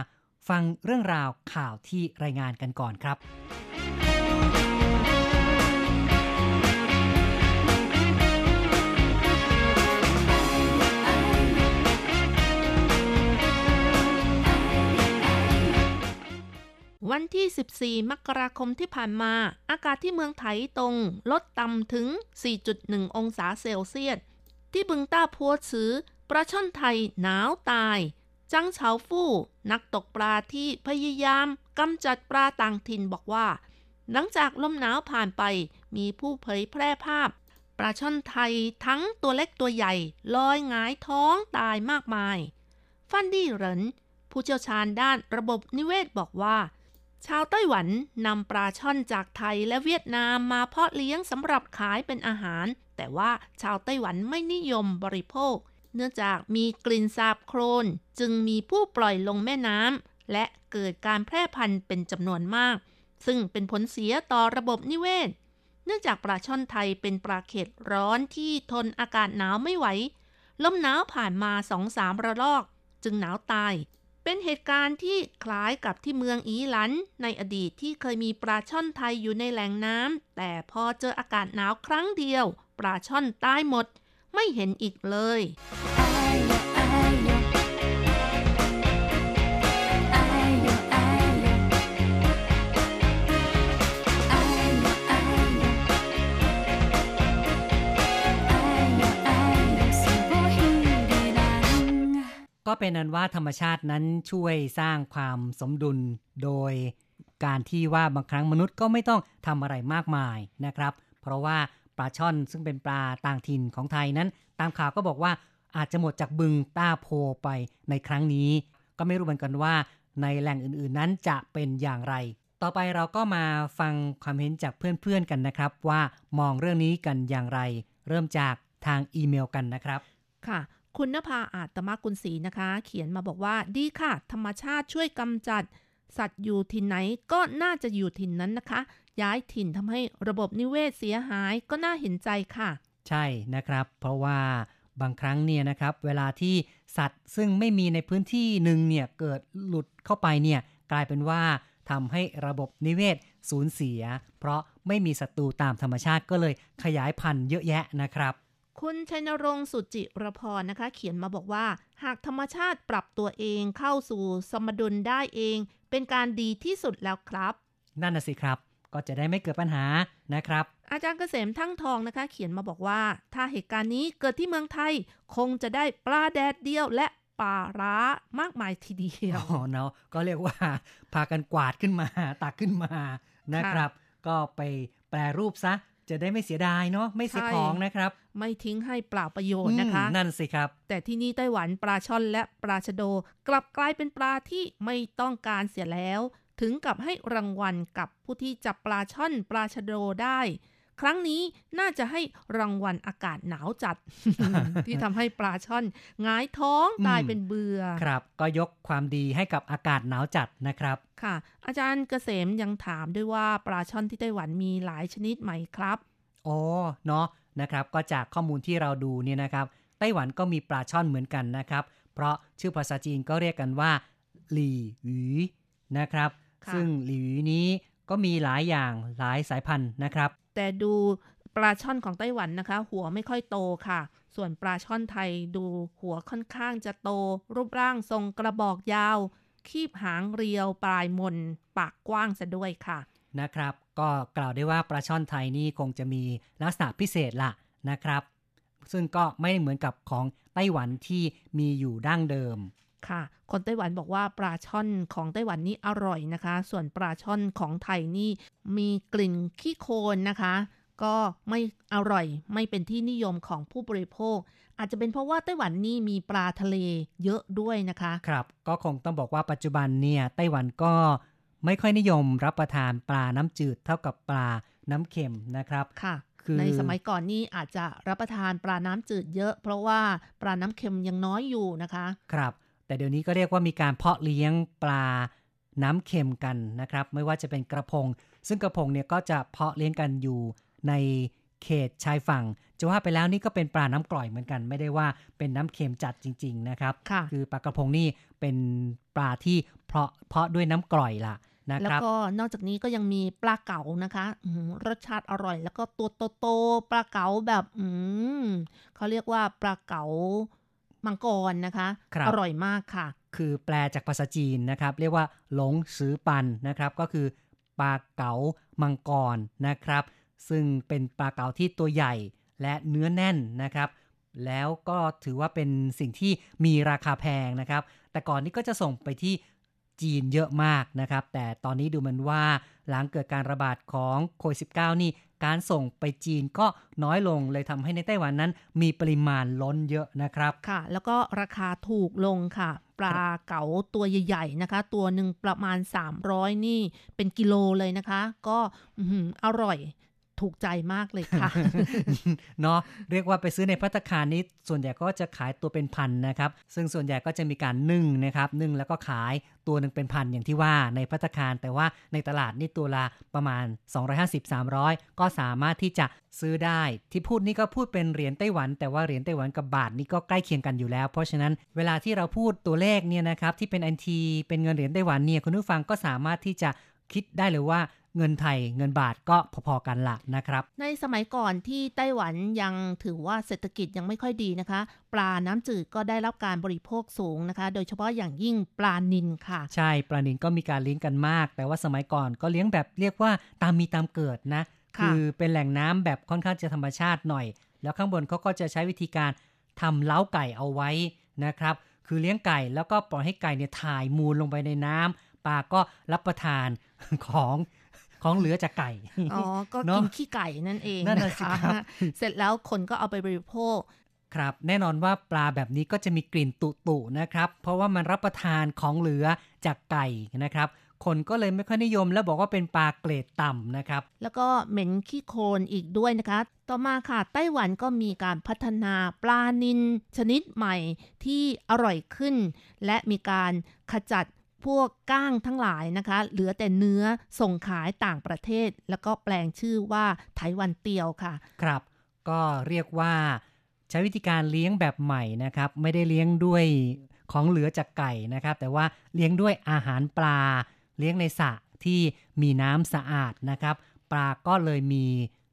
ฟังเรื่องราวข่าวที่รายงานกันก่อนครับวันที่สิบสี่มกราคมที่ผ่านมาอากาศที่เมืองไถตงลดต่ำถึง สี่จุดหนึ่ง องศาเซลเซียสที่บึงต้าพัวชื้อปลาช่อนไทยหนาวตายจังเฉาฟู่นักตกปลาที่พยายามกำจัดปลาต่างถิ่นบอกว่าหลังจากลมหนาวผ่านไปมีผู้เผยแพร่ภาพปลาช่อนไทยทั้งตัวเล็กตัวใหญ่ลอยหงายท้องตายมากมายฟันดี้เหรินผู้เชี่ยวชาญด้านระบบนิเวศบอกว่าชาวไต้หวันนำปลาช่อนจากไทยและเวียดนามมาเพาะเลี้ยงสำหรับขายเป็นอาหารแต่ว่าชาวไต้หวันไม่นิยมบริโภคเนื่องจากมีกลิ่นสาบโคลนจึงมีผู้ปล่อยลงแม่น้ำและเกิดการแพร่พันธุ์เป็นจำนวนมากซึ่งเป็นผลเสียต่อระบบนิเวศเนื่องจากปลาช่อนไทยเป็นปลาเขตร้อนที่ทนอากาศหนาวไม่ไหวลมหนาวผ่านมา สองถึงสาม ระลอกจึงหนาวตายเป็นเหตุการณ์ที่คล้ายกับที่เมืองอีหลันในอดีตที่เคยมีปลาช่อนไทยอยู่ในแหล่งน้ำแต่พอเจออากาศหนาวครั้งเดียวปลาช่อนตายหมด ไม่เห็นอีกเลยก็เป็นนั้นว่าธรรมชาตินั้นช่วยสร้างความสมดุลโดยการที่ว่าบางครั้งมนุษย์ก็ไม่ต้องทำอะไรมากมายนะครับเพราะว่าปลาช่อนซึ่งเป็นปลาต่างถิ่นของไทยนั้นตามข่าวก็บอกว่าอาจจะหมดจากบึงต้าโพไปในครั้งนี้ก็ไม่รู้เหมือนกันว่าในแหล่งอื่นๆนั้นจะเป็นอย่างไรต่อไปเราก็มาฟังความเห็นจากเพื่อนๆกันนะครับว่ามองเรื่องนี้กันอย่างไรเริ่มจากทางอีเมลกันนะครับค่ะคุณณภาอาตมกุลศรีนะคะเขียนมาบอกว่าดีค่ะธรรมชาติช่วยกำจัดสัตว์อยู่ถิ่นไหนก็น่าจะอยู่ถิ่นนั้นนะคะย้ายถิ่นทำให้ระบบนิเวศเสียหายก็น่าเห็นใจค่ะใช่นะครับเพราะว่าบางครั้งเนี่ยนะครับเวลาที่สัตว์ซึ่งไม่มีในพื้นที่หนึ่งเนี่ยเกิดหลุดเข้าไปเนี่ยกลายเป็นว่าทำให้ระบบนิเวศสูญเสียเพราะไม่มีศัตรูตามธรรมชาติก็เลยขยายพันธุ์เยอะแยะนะครับคุณชัยนรงค์สุจิรพรนะคะเขียนมาบอกว่าหากธรรมชาติปรับตัวเองเข้าสู่สมดุลได้เองเป็นการดีที่สุดแล้วครับนั่นน่ะสิครับก็จะได้ไม่เกิดปัญหานะครับอาจารย์เกษมทั้งทองนะคะเขียนมาบอกว่าถ้าเหตุการณ์นี้เกิดที่เมืองไทยคงจะได้ปลาแดดเดียวและปลาร้ามากมายทีเดียวอ๋อเนาะก็เรียกว่าพากันกวาดขึ้นมาตักขึ้นมานะครับก็ไปแปรรูปซะจะได้ไม่เสียดายเนาะไม่เสียของนะครับไม่ทิ้งให้เปล่าประโยชน์นะคะนั่นสิครับแต่ที่นี่ไต้หวันปลาช่อนและปลาชะโดกลับกลายเป็นปลาที่ไม่ต้องการเสียแล้วถึงกับให้รางวัลกับผู้ที่จับปลาช่อนปลาชะโดได้ครั้งนี้น่าจะให้รางวัลอากาศหนาวจัด ที่ทำให้ปลาช่อนหงายท้องตายเป็นเบื่อครับก็ยกความดีให้กับอากาศหนาวจัดนะครับค่ะอาจารย์เกษมยังถามด้วยว่าปลาช่อนที่ไต้หวันมีหลายชนิดไหมครับอ๋อเนาะนะครับก็จากข้อมูลที่เราดูเนี่ยนะครับไต้หวันก็มีปลาช่อนเหมือนกันนะครับเพราะชื่อภาษาจีนก็เรียกกันว่าหลี่หวีนะครับซึ่งหลี่หวีนี้ก็มีหลายอย่างหลายสายพันธุ์นะครับแต่ดูปลาช่อนของไต้หวันนะคะหัวไม่ค่อยโตค่ะส่วนปลาช่อนไทยดูหัวค่อนข้างจะโตรูปร่างทรงกระบอกยาวคีบหางเรียวปลายมนปากกว้างซะด้วยค่ะนะครับก็กล่าวได้ว่าปลาช่อนไทยนี่คงจะมีลักษณะพิเศษล่ะนะครับซึ่งก็ไม่เหมือนกับของไต้หวันที่มีอยู่ดั้งเดิมค่ะคนไต้หวันบอกว่าปลาช่อนของไต้หวันนี่อร่อยนะคะส่วนปลาช่อนของไทยนี่มีกลิ่นขี้โคลนนะคะก็ไม่อร่อยไม่เป็นที่นิยมของผู้บริโภคอาจจะเป็นเพราะว่าไต้หวันนี่มีปลาทะเลเยอะด้วยนะคะครับก็คงต้องบอกว่าปัจจุบันเนี่ยไต้หวันก็ไม่ค่อยนิยมรับประทานปลาน้ำจืดเท่ากับปลาน้ำเค็มนะครับค่ะในสมัยก่อนนี่อาจจะรับประทานปลาน้ำจืดเยอะเพราะว่าปลาน้ำเค็มยังน้อยอยู่นะคะครับแต่เดี๋ยวนี้ก็เรียกว่ามีการเพาะเลี้ยงปลาน้ำเค็มกันนะครับไม่ว่าจะเป็นกระพงซึ่งกระพงเนี่ยก็จะเพาะเลี้ยงกันอยู่ในเขตชายฝั่งจะว่าไปแล้วนี่ก็เป็นปลาน้ำกร่อยเหมือนกันไม่ได้ว่าเป็นน้ำเค็มจัดจริงๆนะครับคือปลากระพงนี่เป็นปลาที่เพาะเพาะด้วยน้ำกร่อยล่ะนะครับแล้วก็นอกจากนี้ก็ยังมีปลาเก๋านะคะรสชาติอร่อยแล้วก็ตัวโตๆปลาเก๋าแบบอืมเขาเรียกว่าปลาเก๋ามังกรนะคะอร่อยมากค่ะคือแปลจากภาษาจีนนะครับเรียกว่าหลงซือปันนะครับก็คือปลาเก๋ามังกรนะครับซึ่งเป็นปลาเก๋าที่ตัวใหญ่และเนื้อแน่นนะครับแล้วก็ถือว่าเป็นสิ่งที่มีราคาแพงนะครับแต่ก่อนนี้ก็จะส่งไปที่จีนเยอะมากนะครับแต่ตอนนี้ดูเหมือนว่าหลังเกิดการระบาดของโควิด สิบเก้า นี่การส่งไปจีนก็น้อยลงเลยทำให้ในไต้หวันนั้นมีปริมาณล้นเยอะนะครับค่ะแล้วก็ราคาถูกลงค่ะปลาเก๋าตัวใหญ่ๆนะคะตัวหนึ่งประมาณสามร้อยนี่เป็นกิโลเลยนะคะก็อร่อยถูกใจมากเลยค่ะเนาะเรียกว่าไปซื้อในภัตตาคารนี้ส่วนใหญ่ก็จะขายตัวเป็นพันนะครับซึ่งส่วนใหญ่ก็จะมีการนึ่งนะครับนึ่งแล้วก็ขายตัวนึงเป็นพันอย่างที่ว่าในภัตตาคารแต่ว่าในตลาดนี่ตัวละประมาณสองร้อยห้าสิบ สามร้อยก็สามารถที่จะซื้อได้ที่พูดนี่ก็พูดเป็นเหรียญไต้หวันแต่ว่าเหรียญไต้หวันกับบาทนี่ก็ใกล้เคียงกันอยู่แล้วเพราะฉะนั้นเวลาที่เราพูดตัวเลขเนี่ยนะครับที่เป็น เอ็น ที เป็นเงินเหรียญไต้หวันเนี่ยคุณผู้ฟังก็สามารถที่จะคิดได้เลยว่า เงินไทยเงินบาทก็พอๆกันละนะครับในสมัยก่อนที่ไต้หวันยังถือว่าเศรษฐกิจยังไม่ค่อยดีนะคะปลาน้ำจืดก็ได้รับการบริโภคสูงนะคะโดยเฉพาะอย่างยิ่งปลานิลค่ะใช่ปลานิลก็มีการเลี้ยงกันมากแต่ว่าสมัยก่อนก็เลี้ยงแบบเรียกว่าตามมีตามเกิดนะคือเป็นแหล่งน้ำแบบค่อนข้างจะธรรมชาติหน่อยแล้วข้างบนเขาก็จะใช้วิธีการทำเล้าไก่เอาไว้นะครับคือเลี้ยงไก่แล้วก็ปล่อยให้ไก่เนี่ยถ่ายมูลลงไปในน้ำปลาก็รับประทานของของเหลือจากไก่อ๋อก็กินขี้ไก่นั่นเองนะคะเสร็จแล้วคนก็เอาไปบริโภคครับแน่นอนว่าปลาแบบนี้ก็จะมีกลิ่นตุๆนะครับเพราะว่ามันรับประทานของเหลือจากไก่นะครับคนก็เลยไม่ค่อยนิยมแล้วบอกว่าเป็นปลาเกรดต่ำนะครับแล้วก็เหม็นขี้โคลนอีกด้วยนะคะต่อมาค่ะไต้หวันก็มีการพัฒนาปลานิลชนิดใหม่ที่อร่อยขึ้นและมีการขจัดพวกก้างทั้งหลายนะคะเหลือแต่เนื้อส่งขายต่างประเทศแล้วก็แปลงชื่อว่าไต้หวันเตียวค่ะครับก็เรียกว่าใช้วิธีการเลี้ยงแบบใหม่นะครับไม่ได้เลี้ยงด้วยของเหลือจากไก่นะครับแต่ว่าเลี้ยงด้วยอาหารปลาเลี้ยงในสระที่มีน้ำสะอาดนะครับปลาก็เลยมี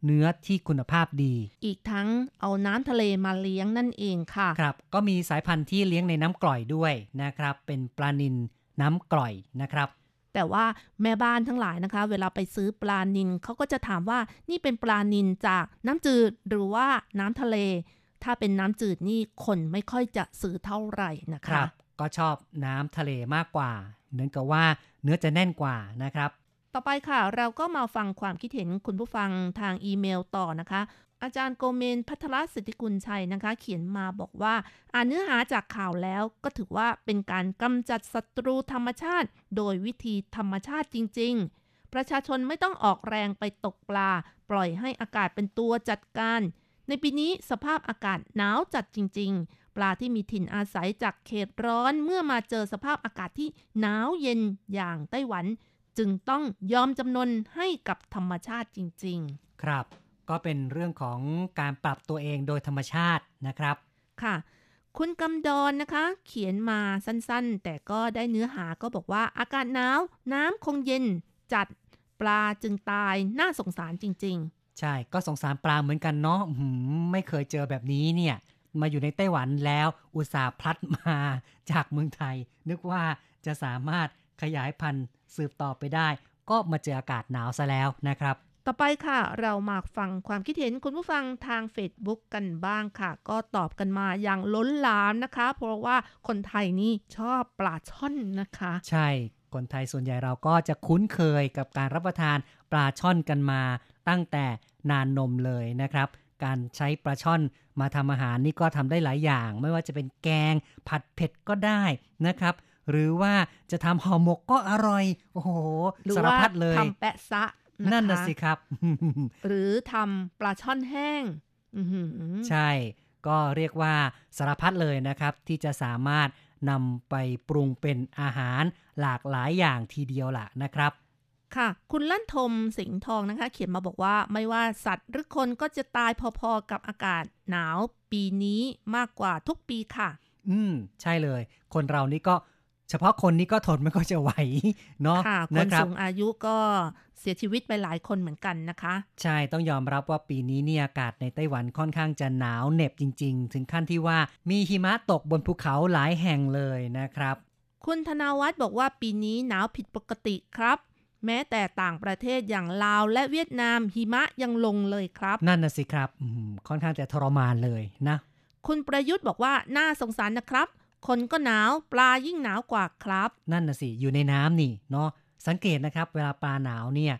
เนื้อที่คุณภาพดีอีกทั้งเอาน้ำทะเลมาเลี้ยงนั่นเองค่ะครับก็มีสายพันธุ์ที่เลี้ยงในน้ำกร่อยด้วยนะครับเป็นปลานิลน้ำกร่อยนะครับแต่ว่าแม่บ้านทั้งหลายนะคะเวลาไปซื้อปลานิลเขาก็จะถามว่านี่เป็นปลานิลจากน้ำจืดหรือว่าน้ำทะเลถ้าเป็นน้ำจืดนี่คนไม่ค่อยจะซื้อเท่าไหร่นะคะครับก็ชอบน้ำทะเลมากกว่าเหมือนกับว่าเนื้อจะแน่นกว่านะครับต่อไปค่ะเราก็มาฟังความคิดเห็นคุณผู้ฟังทางอีเมลต่อนะคะอาจารย์โกเมนพัทรสิทธิกุลชัยนะคะเขียนมาบอกว่าอ่านเนื้อหาจากข่าวแล้วก็ถือว่าเป็นการกำจัดศัตรูธรรมชาติโดยวิธีธรรมชาติจริงๆประชาชนไม่ต้องออกแรงไปตกปลาปล่อยให้อากาศเป็นตัวจัดการในปีนี้สภาพอากาศหนาวจัดจริงๆปลาที่มีถิ่นอาศัยจากเขตร้อนเมื่อมาเจอสภาพอากาศที่หนาวเย็นอย่างไต้หวันจึงต้องยอมจำนนให้กับธรรมชาติจริงๆครับก็เป็นเรื่องของการปรับตัวเองโดยธรรมชาตินะครับค่ะคุณกำดอนนะคะเขียนมาสั้นๆแต่ก็ได้เนื้อหาก็บอกว่าอากาศหนาวน้ำคงเย็นจัดปลาจึงตายน่าสงสารจริงๆใช่ก็สงสารปลาเหมือนกันเนาะไม่เคยเจอแบบนี้เนี่ยมาอยู่ในไต้หวันแล้วอุตส่าห์พลัดมาจากเมืองไทยนึกว่าจะสามารถขยายพันธุ์สืบต่อไปได้ก็มาเจออากาศหนาวซะแล้วนะครับต่อไปค่ะเรามาฟังความคิดเห็นคุณผู้ฟังทาง Facebook กันบ้างค่ะก็ตอบกันมาอย่างล้นหลามนะคะเพราะว่าคนไทยนี่ชอบปลาช่อนนะคะใช่คนไทยส่วนใหญ่เราก็จะคุ้นเคยกับการรับประทานปลาช่อนกันมาตั้งแต่นานนมเลยนะครับการใช้ปลาช่อนมาทำอาหารนี่ก็ทำได้หลายอย่างไม่ว่าจะเป็นแกงผัดเผ็ดก็ได้นะครับหรือว่าจะทำห่อหมกก็อร่อยโอ้โหสารพัดเลยทำแปะซะนั่นน่ะสิครับ หรือทำปลาช่อนแห้ง ใช่ก็เรียกว่าสารพัดเลยนะครับที่จะสามารถนำไปปรุงเป็นอาหารหลากหลายอย่างทีเดียวล่ะนะครับค่ะคุณลั่นทมสิงห์ทองนะคะเขียนมาบอกว่าไม่ว่าสัตว์หรือคนก็จะตายพอๆกับอากาศหนาวปีนี้มากกว่าทุกปีค่ะอืมใช่เลยคนเรานี่ก็เฉพาะคนนี่ก็ทนไม่ก็จะไหวเนาะค่ะคนสูงอายุก็เสียชีวิตไปหลายคนเหมือนกันนะคะใช่ต้องยอมรับว่าปีนี้เนี่ยอากาศในไต้หวันค่อนข้างจะหนาวเหน็บจริงๆถึงขั้นที่ว่ามีหิมะตกบนภูเขาหลายแห่งเลยนะครับคุณธนาวัฒน์บอกว่าปีนี้หนาวผิดปกติครับแม้แต่ต่างประเทศอย่างลาวและเวียดนามหิมะยังลงเลยครับนั่นน่ะสิครับค่อนข้างจะทรมานเลยนะคุณประยุทธ์บอกว่าน่าสงสารนะครับคนก็หนาวปลายิ่งหนาวกว่าครับนั่นน่ะสิอยู่ในน้ำนี่เนาะสังเกตนะครับเวลาปลาหนาวเนี่ย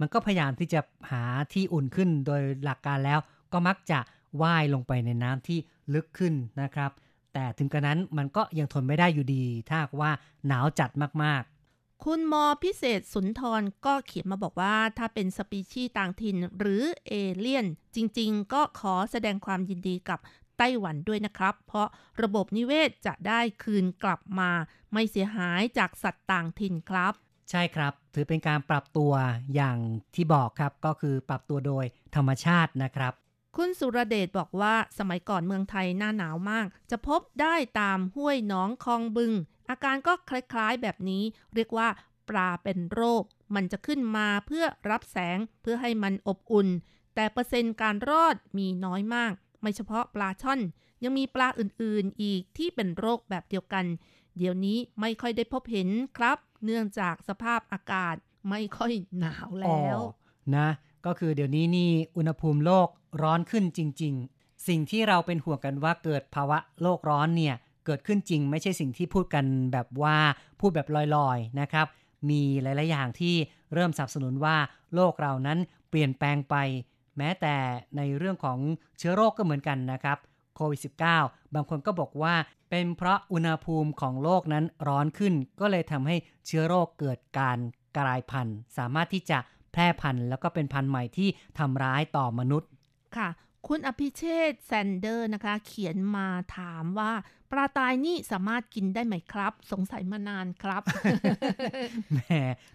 มันก็พยายามที่จะหาที่อุ่นขึ้นโดยหลักการแล้วก็มักจะว่ายลงไปในน้ำที่ลึกขึ้นนะครับแต่ถึงกระนั้นมันก็ยังทนไม่ได้อยู่ดีถ้าว่าหนาวจัดมากๆคุณมอพิเศษสุนทรก็เขียนมาบอกว่าถ้าเป็นสปีชีส์ต่างถิ่นหรือเอเลี่ยนจริงๆก็ขอแสดงความยินดีกับไต้หวันด้วยนะครับเพราะระบบนิเวศจะได้คืนกลับมาไม่เสียหายจากสัตว์ต่างถิ่นครับใช่ครับถือเป็นการปรับตัวอย่างที่บอกครับก็คือปรับตัวโดยธรรมชาตินะครับคุณสุรเดชบอกว่าสมัยก่อนเมืองไทยหน้าหนาวมากจะพบได้ตามห้วยหนองคลองบึงอาการก็คล้ายๆแบบนี้เรียกว่าปลาเป็นโรค มันจะขึ้นมาเพื่อรับแสงเพื่อให้มันอบอุ่นแต่เปอร์เซ็นต์การรอดมีน้อยมากไม่เฉพาะปลาช่อนยังมีปลาอื่นๆอีกที่เป็นโรคแบบเดียวกันเดี๋ยวนี้ไม่ค่อยได้พบเห็นครับเนื่องจากสภาพอากาศไม่ค่อยหนาวแล้วนะก็คือเดี๋ยวนี้นี่อุณหภูมิโลกร้อนขึ้นจริงๆสิ่งที่เราเป็นห่วงกันว่าเกิดภาวะโลกร้อนเนี่ยเกิดขึ้นจริงไม่ใช่สิ่งที่พูดกันแบบว่าพูดแบบลอยๆนะครับมีหลายๆอย่างที่เริ่มสนับสนุนว่าโลกเรานั้นเปลี่ยนแปลงไปแม้แต่ในเรื่องของเชื้อโรคก็เหมือนกันนะครับโควิด สิบเก้า บางคนก็บอกว่าเป็นเพราะอุณหภูมิของโลกนั้นร้อนขึ้นก็เลยทำให้เชื้อโรคเกิดการกลายพันธุ์สามารถที่จะแพร่พันธุ์แล้วก็เป็นพันธุ์ใหม่ที่ทำร้ายต่อมนุษย์ค่ะคุณอภิเชษแซนเดอร์นะคะเขียนมาถามว่าปลาตายนี่สามารถกินได้ไหมครับสงสัยมานานครับ แหม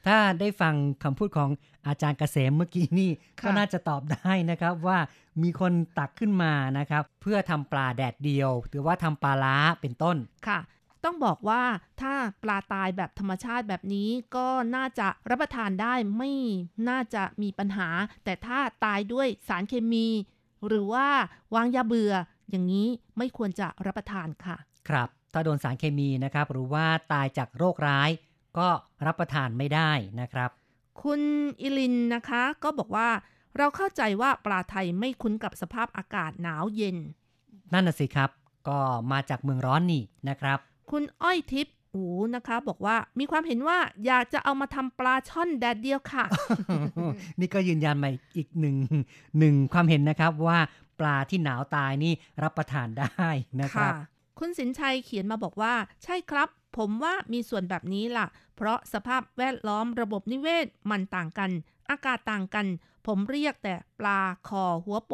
ถ้าได้ฟังคำพูดของอาจารย์เกษมเมื่อกี้นี่ก็น่าจะตอบได้นะครับว่ามีคนตักขึ้นมานะครับเพื่อทำปลาแดดเดียวหรือว่าทำปลาล้าเป็นต้นค่ะต้องบอกว่าถ้าปลาตายแบบธรรมชาติแบบนี้ก็น่าจะรับประทานได้ไม่น่าจะมีปัญหาแต่ถ้าตายด้วยสารเคมีหรือว่าวางยาเบื่ออย่างนี้ไม่ควรจะรับประทานค่ะครับถ้าโดนสารเคมีนะครับหรือว่าตายจากโรคร้ายก็รับประทานไม่ได้นะครับคุณอิลินนะคะก็บอกว่าเราเข้าใจว่าปลาไทยไม่คุ้นกับสภาพอากาศหนาวเย็นนั่นน่ะสิครับก็มาจากเมืองร้อนนี่นะครับคุณอ้อยทิพย์อูนะคะบอกว่ามีความเห็นว่าอยากจะเอามาทำปลาช่อนแดดเดียวค่ะ นี่ก็ยืนยันมาอีกหนึ่งหนึ่งความเห็นนะครับว่าปลาที่หนาวตายนี่รับประทานได้นะครับคุณสินชัยเขียนมาบอกว่าใช่ครับผมว่ามีส่วนแบบนี้ล่ะเพราะสภาพแวดล้อมระบบนิเวศมันต่างกันอากาศต่างกันผมเรียกแต่ปลาคอหัวโป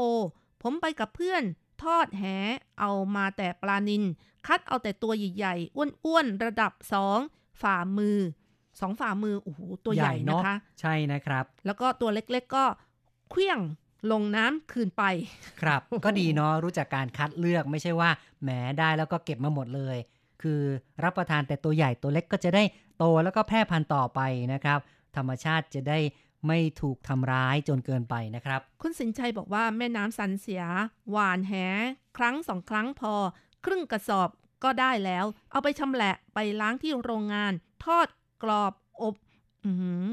ผมไปกับเพื่อนทอดแหเอามาแต่ปลานิลคัดเอาแต่ตัวใหญ่ๆอ้วนๆระดับสองฝ่ามือสองฝ่ามือโอ้โหตัวใหญ่นะคะใช่นะครับแล้วก็ตัวเล็กๆก็เคลื่องลงน้ำคืนไปครับ ก็ดีเนาะรู้จักการคัดเลือกไม่ใช่ว่าแหมได้แล้วก็เก็บมาหมดเลยคือรับประทานแต่ตัวใหญ่ตัวเล็กก็จะได้โตแล้วก็แพร่พันธุ์ต่อไปนะครับธรรมชาติจะได้ไม่ถูกทำร้ายจนเกินไปนะครับคุณสินชัยบอกว่าแม่น้ำสันเสียหวานแหครั้งสองครั้งพอครึ่งกระสอบก็ได้แล้วเอาไปชำแหละไปล้างที่โรงงานทอดกรอบอบอืม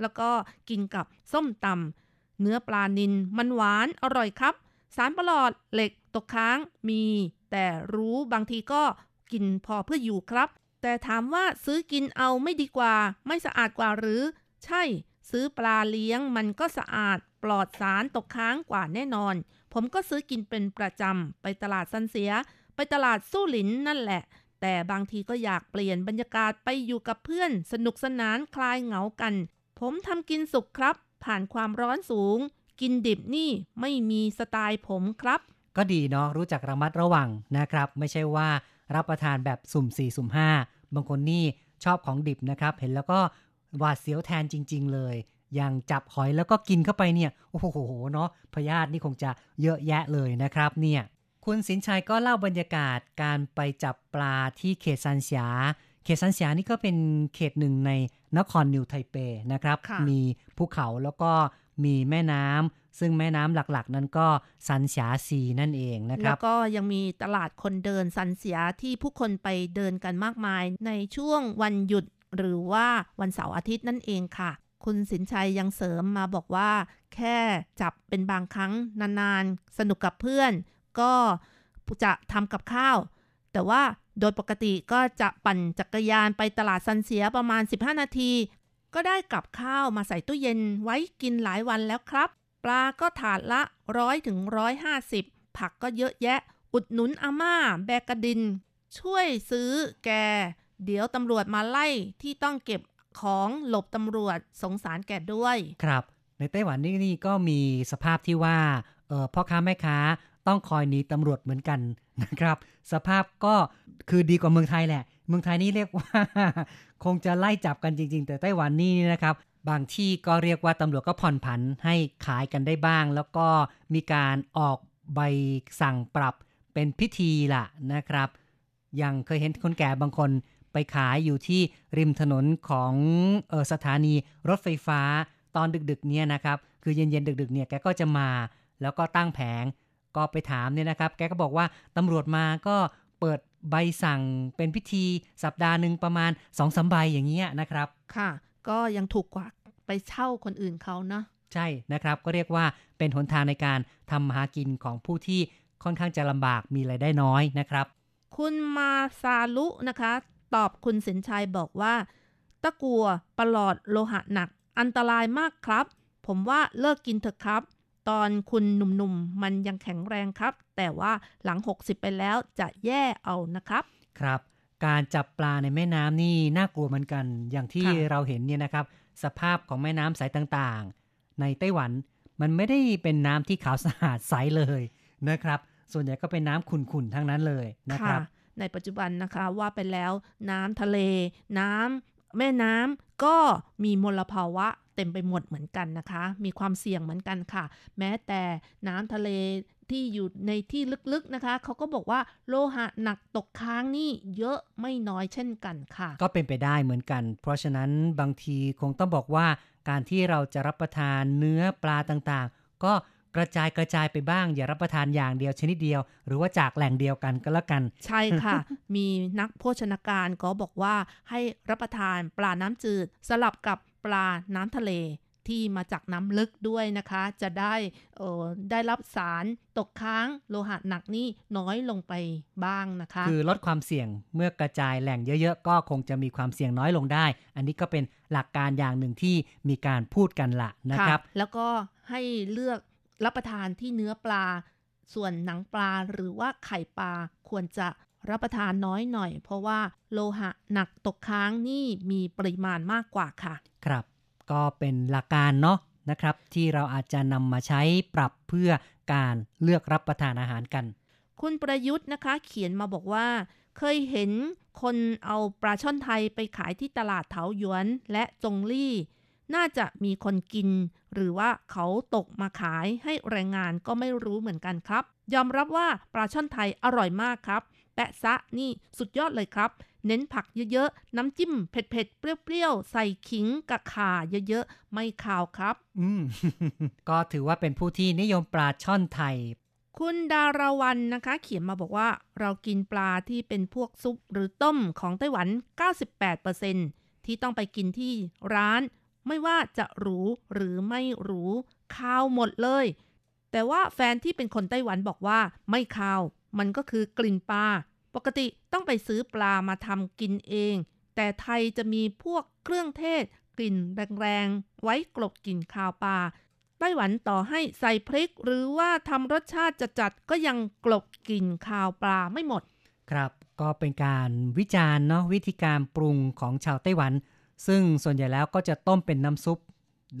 แล้วก็กินกับส้มตำเนื้อปลานิลมันหวานอร่อยครับสารปลอดเหล็กตกค้างมีแต่รู้บางทีก็กินพอเพื่ออยู่ครับแต่ถามว่าซื้อกินเอาไม่ดีกว่าไม่สะอาดกว่าหรือใช่ซื้อปลาเลี้ยงมันก็สะอาดปลอดสารตกค้างกว่าแน่นอนผมก็ซื้อกินเป็นประจำไปตลาดซันเสียไปตลาดสู้หลินนั่นแหละแต่บางทีก็อยากเปลี่ยนบรรยากาศไปอยู่กับเพื่อนสนุกสนานคลายเหงากันผมทำกินสุกครับผ่านความร้อนสูงกินดิบนี่ไม่มีสไตล์ผมครับก็ดีเนาะรู้จักระมัดระวังนะครับไม่ใช่ว่ารับประทานแบบสุ่มสี่สุ่มห้าบางคนนี่ชอบของดิบนะครับเห็นแล้วก็หวาดเสียวแทนจริงๆเลยอย่างจับหอยแล้วก็กินเข้าไปเนี่ยโอ้โหเนาะพยาธินี่คงจะเยอะแยะเลยนะครับเนี่ยคุณสินชัยก็เล่าบรรยากาศการไปจับปลาที่เขตซันเสียเขตซันเสียนี่ก็เป็นเขตหนึ่งในนครนิวไทเปนะครับมีภูเขาแล้วก็มีแม่น้ำซึ่งแม่น้ำหลักๆนั้นก็ซันเสียซีนั่นเองนะครับแล้วก็ยังมีตลาดคนเดินซันเสียที่ผู้คนไปเดินกันมากมายในช่วงวันหยุดหรือว่าวันเสาร์อาทิตย์นั่นเองค่ะคุณสินชัยยังเสริมมาบอกว่าแค่จับเป็นบางครั้งนานๆสนุกกับเพื่อนก็จะทำกับข้าวแต่ว่าโดยปกติก็จะปั่นจักรยานไปตลาดซันเสียประมาณสิบห้านาทีก็ได้กับข้าวมาใส่ตู้เย็นไว้กินหลายวันแล้วครับปลาก็ถาดละหนึ่งร้อยถึงหนึ่งร้อยห้าสิบผักก็เยอะแยะอุดหนุนอาม่าแบกกระดินช่วยซื้อแกเดี๋ยวตำรวจมาไล่ที่ต้องเก็บของหลบตำรวจสงสารแก่ด้วยครับในไต้หวันนี่นี่ก็มีสภาพที่ว่าเอ่อพ่อค้าแม่ค้าต้องคอยหนีตำรวจเหมือนกันนะครับสภาพก็คือดีกว่าเมืองไทยแหละเมืองไทยนี่เรียกว่าคงจะไล่จับกันจริงๆแต่ไต้หวันนี่นะครับบางที่ก็เรียกว่าตำรวจก็ผ่อนผันให้ขายกันได้บ้างแล้วก็มีการออกใบสั่งปรับเป็นพิธีล่ะนะครับยังเคยเห็นคนแก่บางคน ไปขายอยู่ที่ริมถนนของเอ่อสถานีรถไฟฟ้าตอนดึกๆเนี่ยนะครับคือเย็นๆดึกๆเนี่ยแกก็จะมาแล้วก็ตั้งแผงก็ไปถามเนี่ยนะครับแกก็บอกว่าตำรวจมาก็เปิดใบสั่งเป็นพิธีสัปดาห์หนึ่งประมาณ สองสาม ใบอย่างเงี้ยนะครับค่ะก็ยังถูกกว่าไปเช่าคนอื่นเขาเนาะใช่นะครับก็เรียกว่าเป็นหนทางในการทำหากินของผู้ที่ค่อนข้างจะลำบากมีรายได้น้อยนะครับคุณมาซาลุนะคะตอบคุณสินชัยบอกว่าตะกั่วปลอดโลหะหนักอันตรายมากครับผมว่าเลิกกินเถอะครับตอนคุณหนุ่มๆมันยังแข็งแรงครับแต่ว่าหลังหกสิบไปแล้วจะแย่เอานะครับครับการจับปลาในแม่น้ำนี่น่ากลัวเหมือนกันอย่างที่เราเห็นเนี่ยนะครับสภาพของแม่น้ำใสต่างๆในไต้หวันมันไม่ได้เป็นน้ำที่ขาวสะอาดใสเลยนะครับส่วนใหญ่ก็เป็นน้ำขุ่นๆทั้งนั้นเลยนะครับในปัจจุบันนะคะว่าไปแล้วน้ำทะเลน้ำแม่น้ำก็มีมลภาวะเต็มไปหมดเหมือนกันนะคะมีความเสี่ยงเหมือนกันค่ะแม้แต่น้ำทะเลที่อยู่ในที่ลึกๆนะคะเขาก็บอกว่าโลหะหนักตกค้างนี่เยอะไม่น้อยเช่นกันค่ะก็เป็นไปได้เหมือนกันเพราะฉะนั้นบางทีคงต้องบอกว่าการที่เราจะรับประทานเนื้อปลาต่างๆก็กระจายกระจายไปบ้างอย่ารับประทานอย่างเดียวชนิดเดียวหรือว่าจากแหล่งเดียวกันก็แล้วกันใช่ค่ะ มีนักโภชนาการก็บอกว่าให้รับประทานปลาน้ำจืดสลับกับปลาน้ำทะเลที่มาจากน้ำลึกด้วยนะคะจะได้เอ่อได้รับสารตกค้างโลหะหนักนี่น้อยลงไปบ้างนะคะคือลดความเสี่ยงเมื่อกระจายแหล่งเยอะๆก็คงจะมีความเสี่ยงน้อยลงได้อันนี้ก็เป็นหลักการอย่างหนึ่งที่มีการพูดกันละนะครับแล้วก็ให้เลือกรับประทานที่เนื้อปลาส่วนหนังปลาหรือว่าไข่ปลาควรจะรับประทานน้อยหน่อยเพราะว่าโลหะหนักตกค้างนี่มีปริมาณมากกว่าค่ะครับก็เป็นหลักการเนาะนะครับที่เราอาจจะนำมาใช้ปรับเพื่อการเลือกรับประทานอาหารกันคุณประยุทธ์นะคะเขียนมาบอกว่าเคยเห็นคนเอาปลาช่อนไทยไปขายที่ตลาดเถาหยวนและจงลี่น่าจะมีคนกินหรือว่าเขาตกมาขายให้แรงงานก็ไม่รู้เหมือนกันครับยอมรับว่าปลาช่อนไทยอร่อยมากครับแปะซะนี่สุดยอดเลยครับเน้นผักเยอะๆน้ำจิ้มเผ็ดๆเปรี้ยวๆใส่ขิงกะข่าเยอะๆไม่ขาวครับอืม ก็ถือว่าเป็นผู้ที่นิยมปลาช่อนไทยคุณดารวรรณนะคะเขียนมาบอกว่าเรากินปลาที่เป็นพวกซุปหรือต้มของไต้หวัน เก้าสิบแปดเปอร์เซ็นต์ ที่ต้องไปกินที่ร้านไม่ว่าจะหรูหรือไม่หรูขาวหมดเลยแต่ว่าแฟนที่เป็นคนไต้หวันบอกว่าไม่ขาวมันก็คือกลิ่นปลาปกติต้องไปซื้อปลามาทำกินเองแต่ไทยจะมีพวกเครื่องเทศกลิ่นแรงๆไว้กลบกลิ่นคาวปลาไต้หวันต่อให้ใส่พริกหรือว่าทำรสชาติจัดๆก็ยังกลบกลิ่นคาวปลาไม่หมดครับก็เป็นการวิจารณ์เนาะวิธีการปรุงของชาวไต้หวันซึ่งส่วนใหญ่แล้วก็จะต้มเป็นน้ำซุป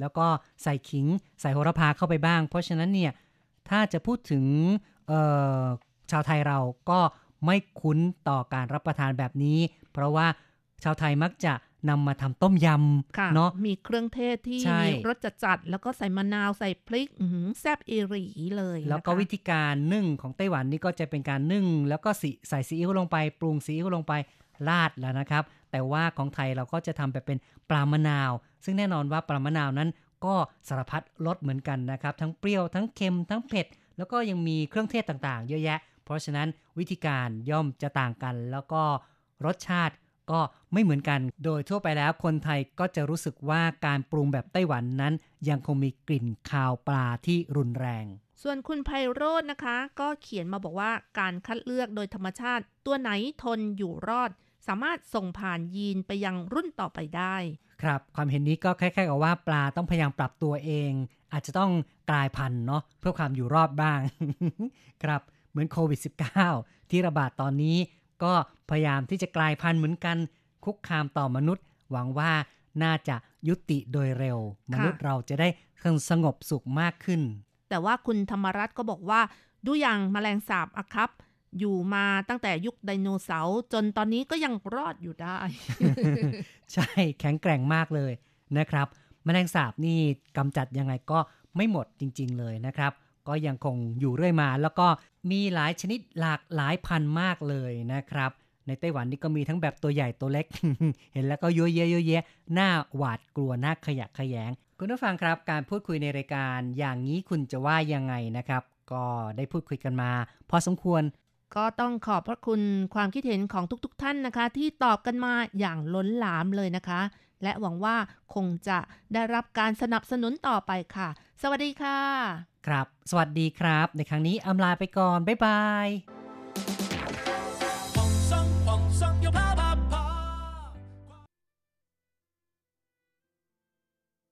แล้วก็ใส่ขิงใส่โหระพาเข้าไปบ้างเพราะฉะนั้นเนี่ยถ้าจะพูดถึงเอ่อชาวไทยเราก็ไม่คุ้นต่อการรับประทานแบบนี้เพราะว่าชาวไทยมักจะนำมาทำต้มยำเนาะมีเครื่องเทศที่มีรสจัดๆแล้วก็ใส่มะนาวใส่พริกแซ่บอีหรีเลยแล้วก็วิธีการนึ่งของไต้หวันนี่ก็จะเป็นการนึ่งแล้วก็ใส่ซีอิ๊วลงไปปรุงซีอิ๊วลงไปราดแล้วนะครับแต่ว่าของไทยเราก็จะทำแบบเป็นปลามะนาวซึ่งแน่นอนว่าปลามะนาวนั้นก็สารพัดรสเหมือนกันนะครับทั้งเปรี้ยวทั้งเค็มทั้งเผ็ดแล้วก็ยังมีเครื่องเทศต่างๆเยอะแยะเพราะฉะนั้นวิธีการย่อมจะต่างกันแล้วก็รสชาติก็ไม่เหมือนกันโดยทั่วไปแล้วคนไทยก็จะรู้สึกว่าการปรุงแบบไต้หวันนั้นยังคงมีกลิ่นคาวปลาที่รุนแรงส่วนคุณไพโรจน์นะคะก็เขียนมาบอกว่าการคัดเลือกโดยธรรมชาติตัวไหนทนอยู่รอดสามารถส่งผ่านยีนไปยังรุ่นต่อไปได้ครับความเห็นนี้ก็คล้ายๆกับว่าปลาต้องพยายามปรับตัวเองอาจจะต้องกลายพันธุ์เนาะเพื่อความอยู่รอดบ้าง ครับเหมือนโควิด สิบเก้า ที่ระบาดตอนนี้ก็พยายามที่จะกลายพันธุ์เหมือนกันคุกคามต่อมนุษย์หวังว่าน่าจะยุติโดยเร็วมนุษย์เราจะได้สงบสุขมากขึ้นแต่ว่าคุณธรรมรัตน์ก็บอกว่าดูอย่างแมลงสาบอะครับอยู่มาตั้งแต่ยุคไดโนเสาร์จนตอนนี้ก็ยังรอดอยู่ได้ ใช่แข็งแกร่งมากเลยนะครับแมลงสาบนี่กำจัดยังไงก็ไม่หมดจริงๆเลยนะครับก็ยังคงอยู่เรื่อยมาแล้วก็มีหลายชนิดหลากหลายพันมากเลยนะครับ ในไต้หวันนี่ก็มีทั้งแบบตัวใหญ่ตัวเล็ก เห็นแล้วก็เยอะแยะเยอะแยะน่าหวาดกลัวน่าขยะแขยงคุณผู้ฟังครับการพูดคุยในรายการอย่างนี้คุณจะว่ายังไงนะครับก็ได้พูดคุยกันมาพอสมควรก็ต้องขอบพระคุณความคิดเห็นของทุกๆท่านนะคะที่ตอบกันมาอย่างล้นหลามเลยนะคะและหวังว่าคงจะได้รับการสนับสนุนต่อไปค่ะสวัสดีค่ะครับสวัสดีครับในครั้งนี้อำลาไปก่อนบ๊ายบาย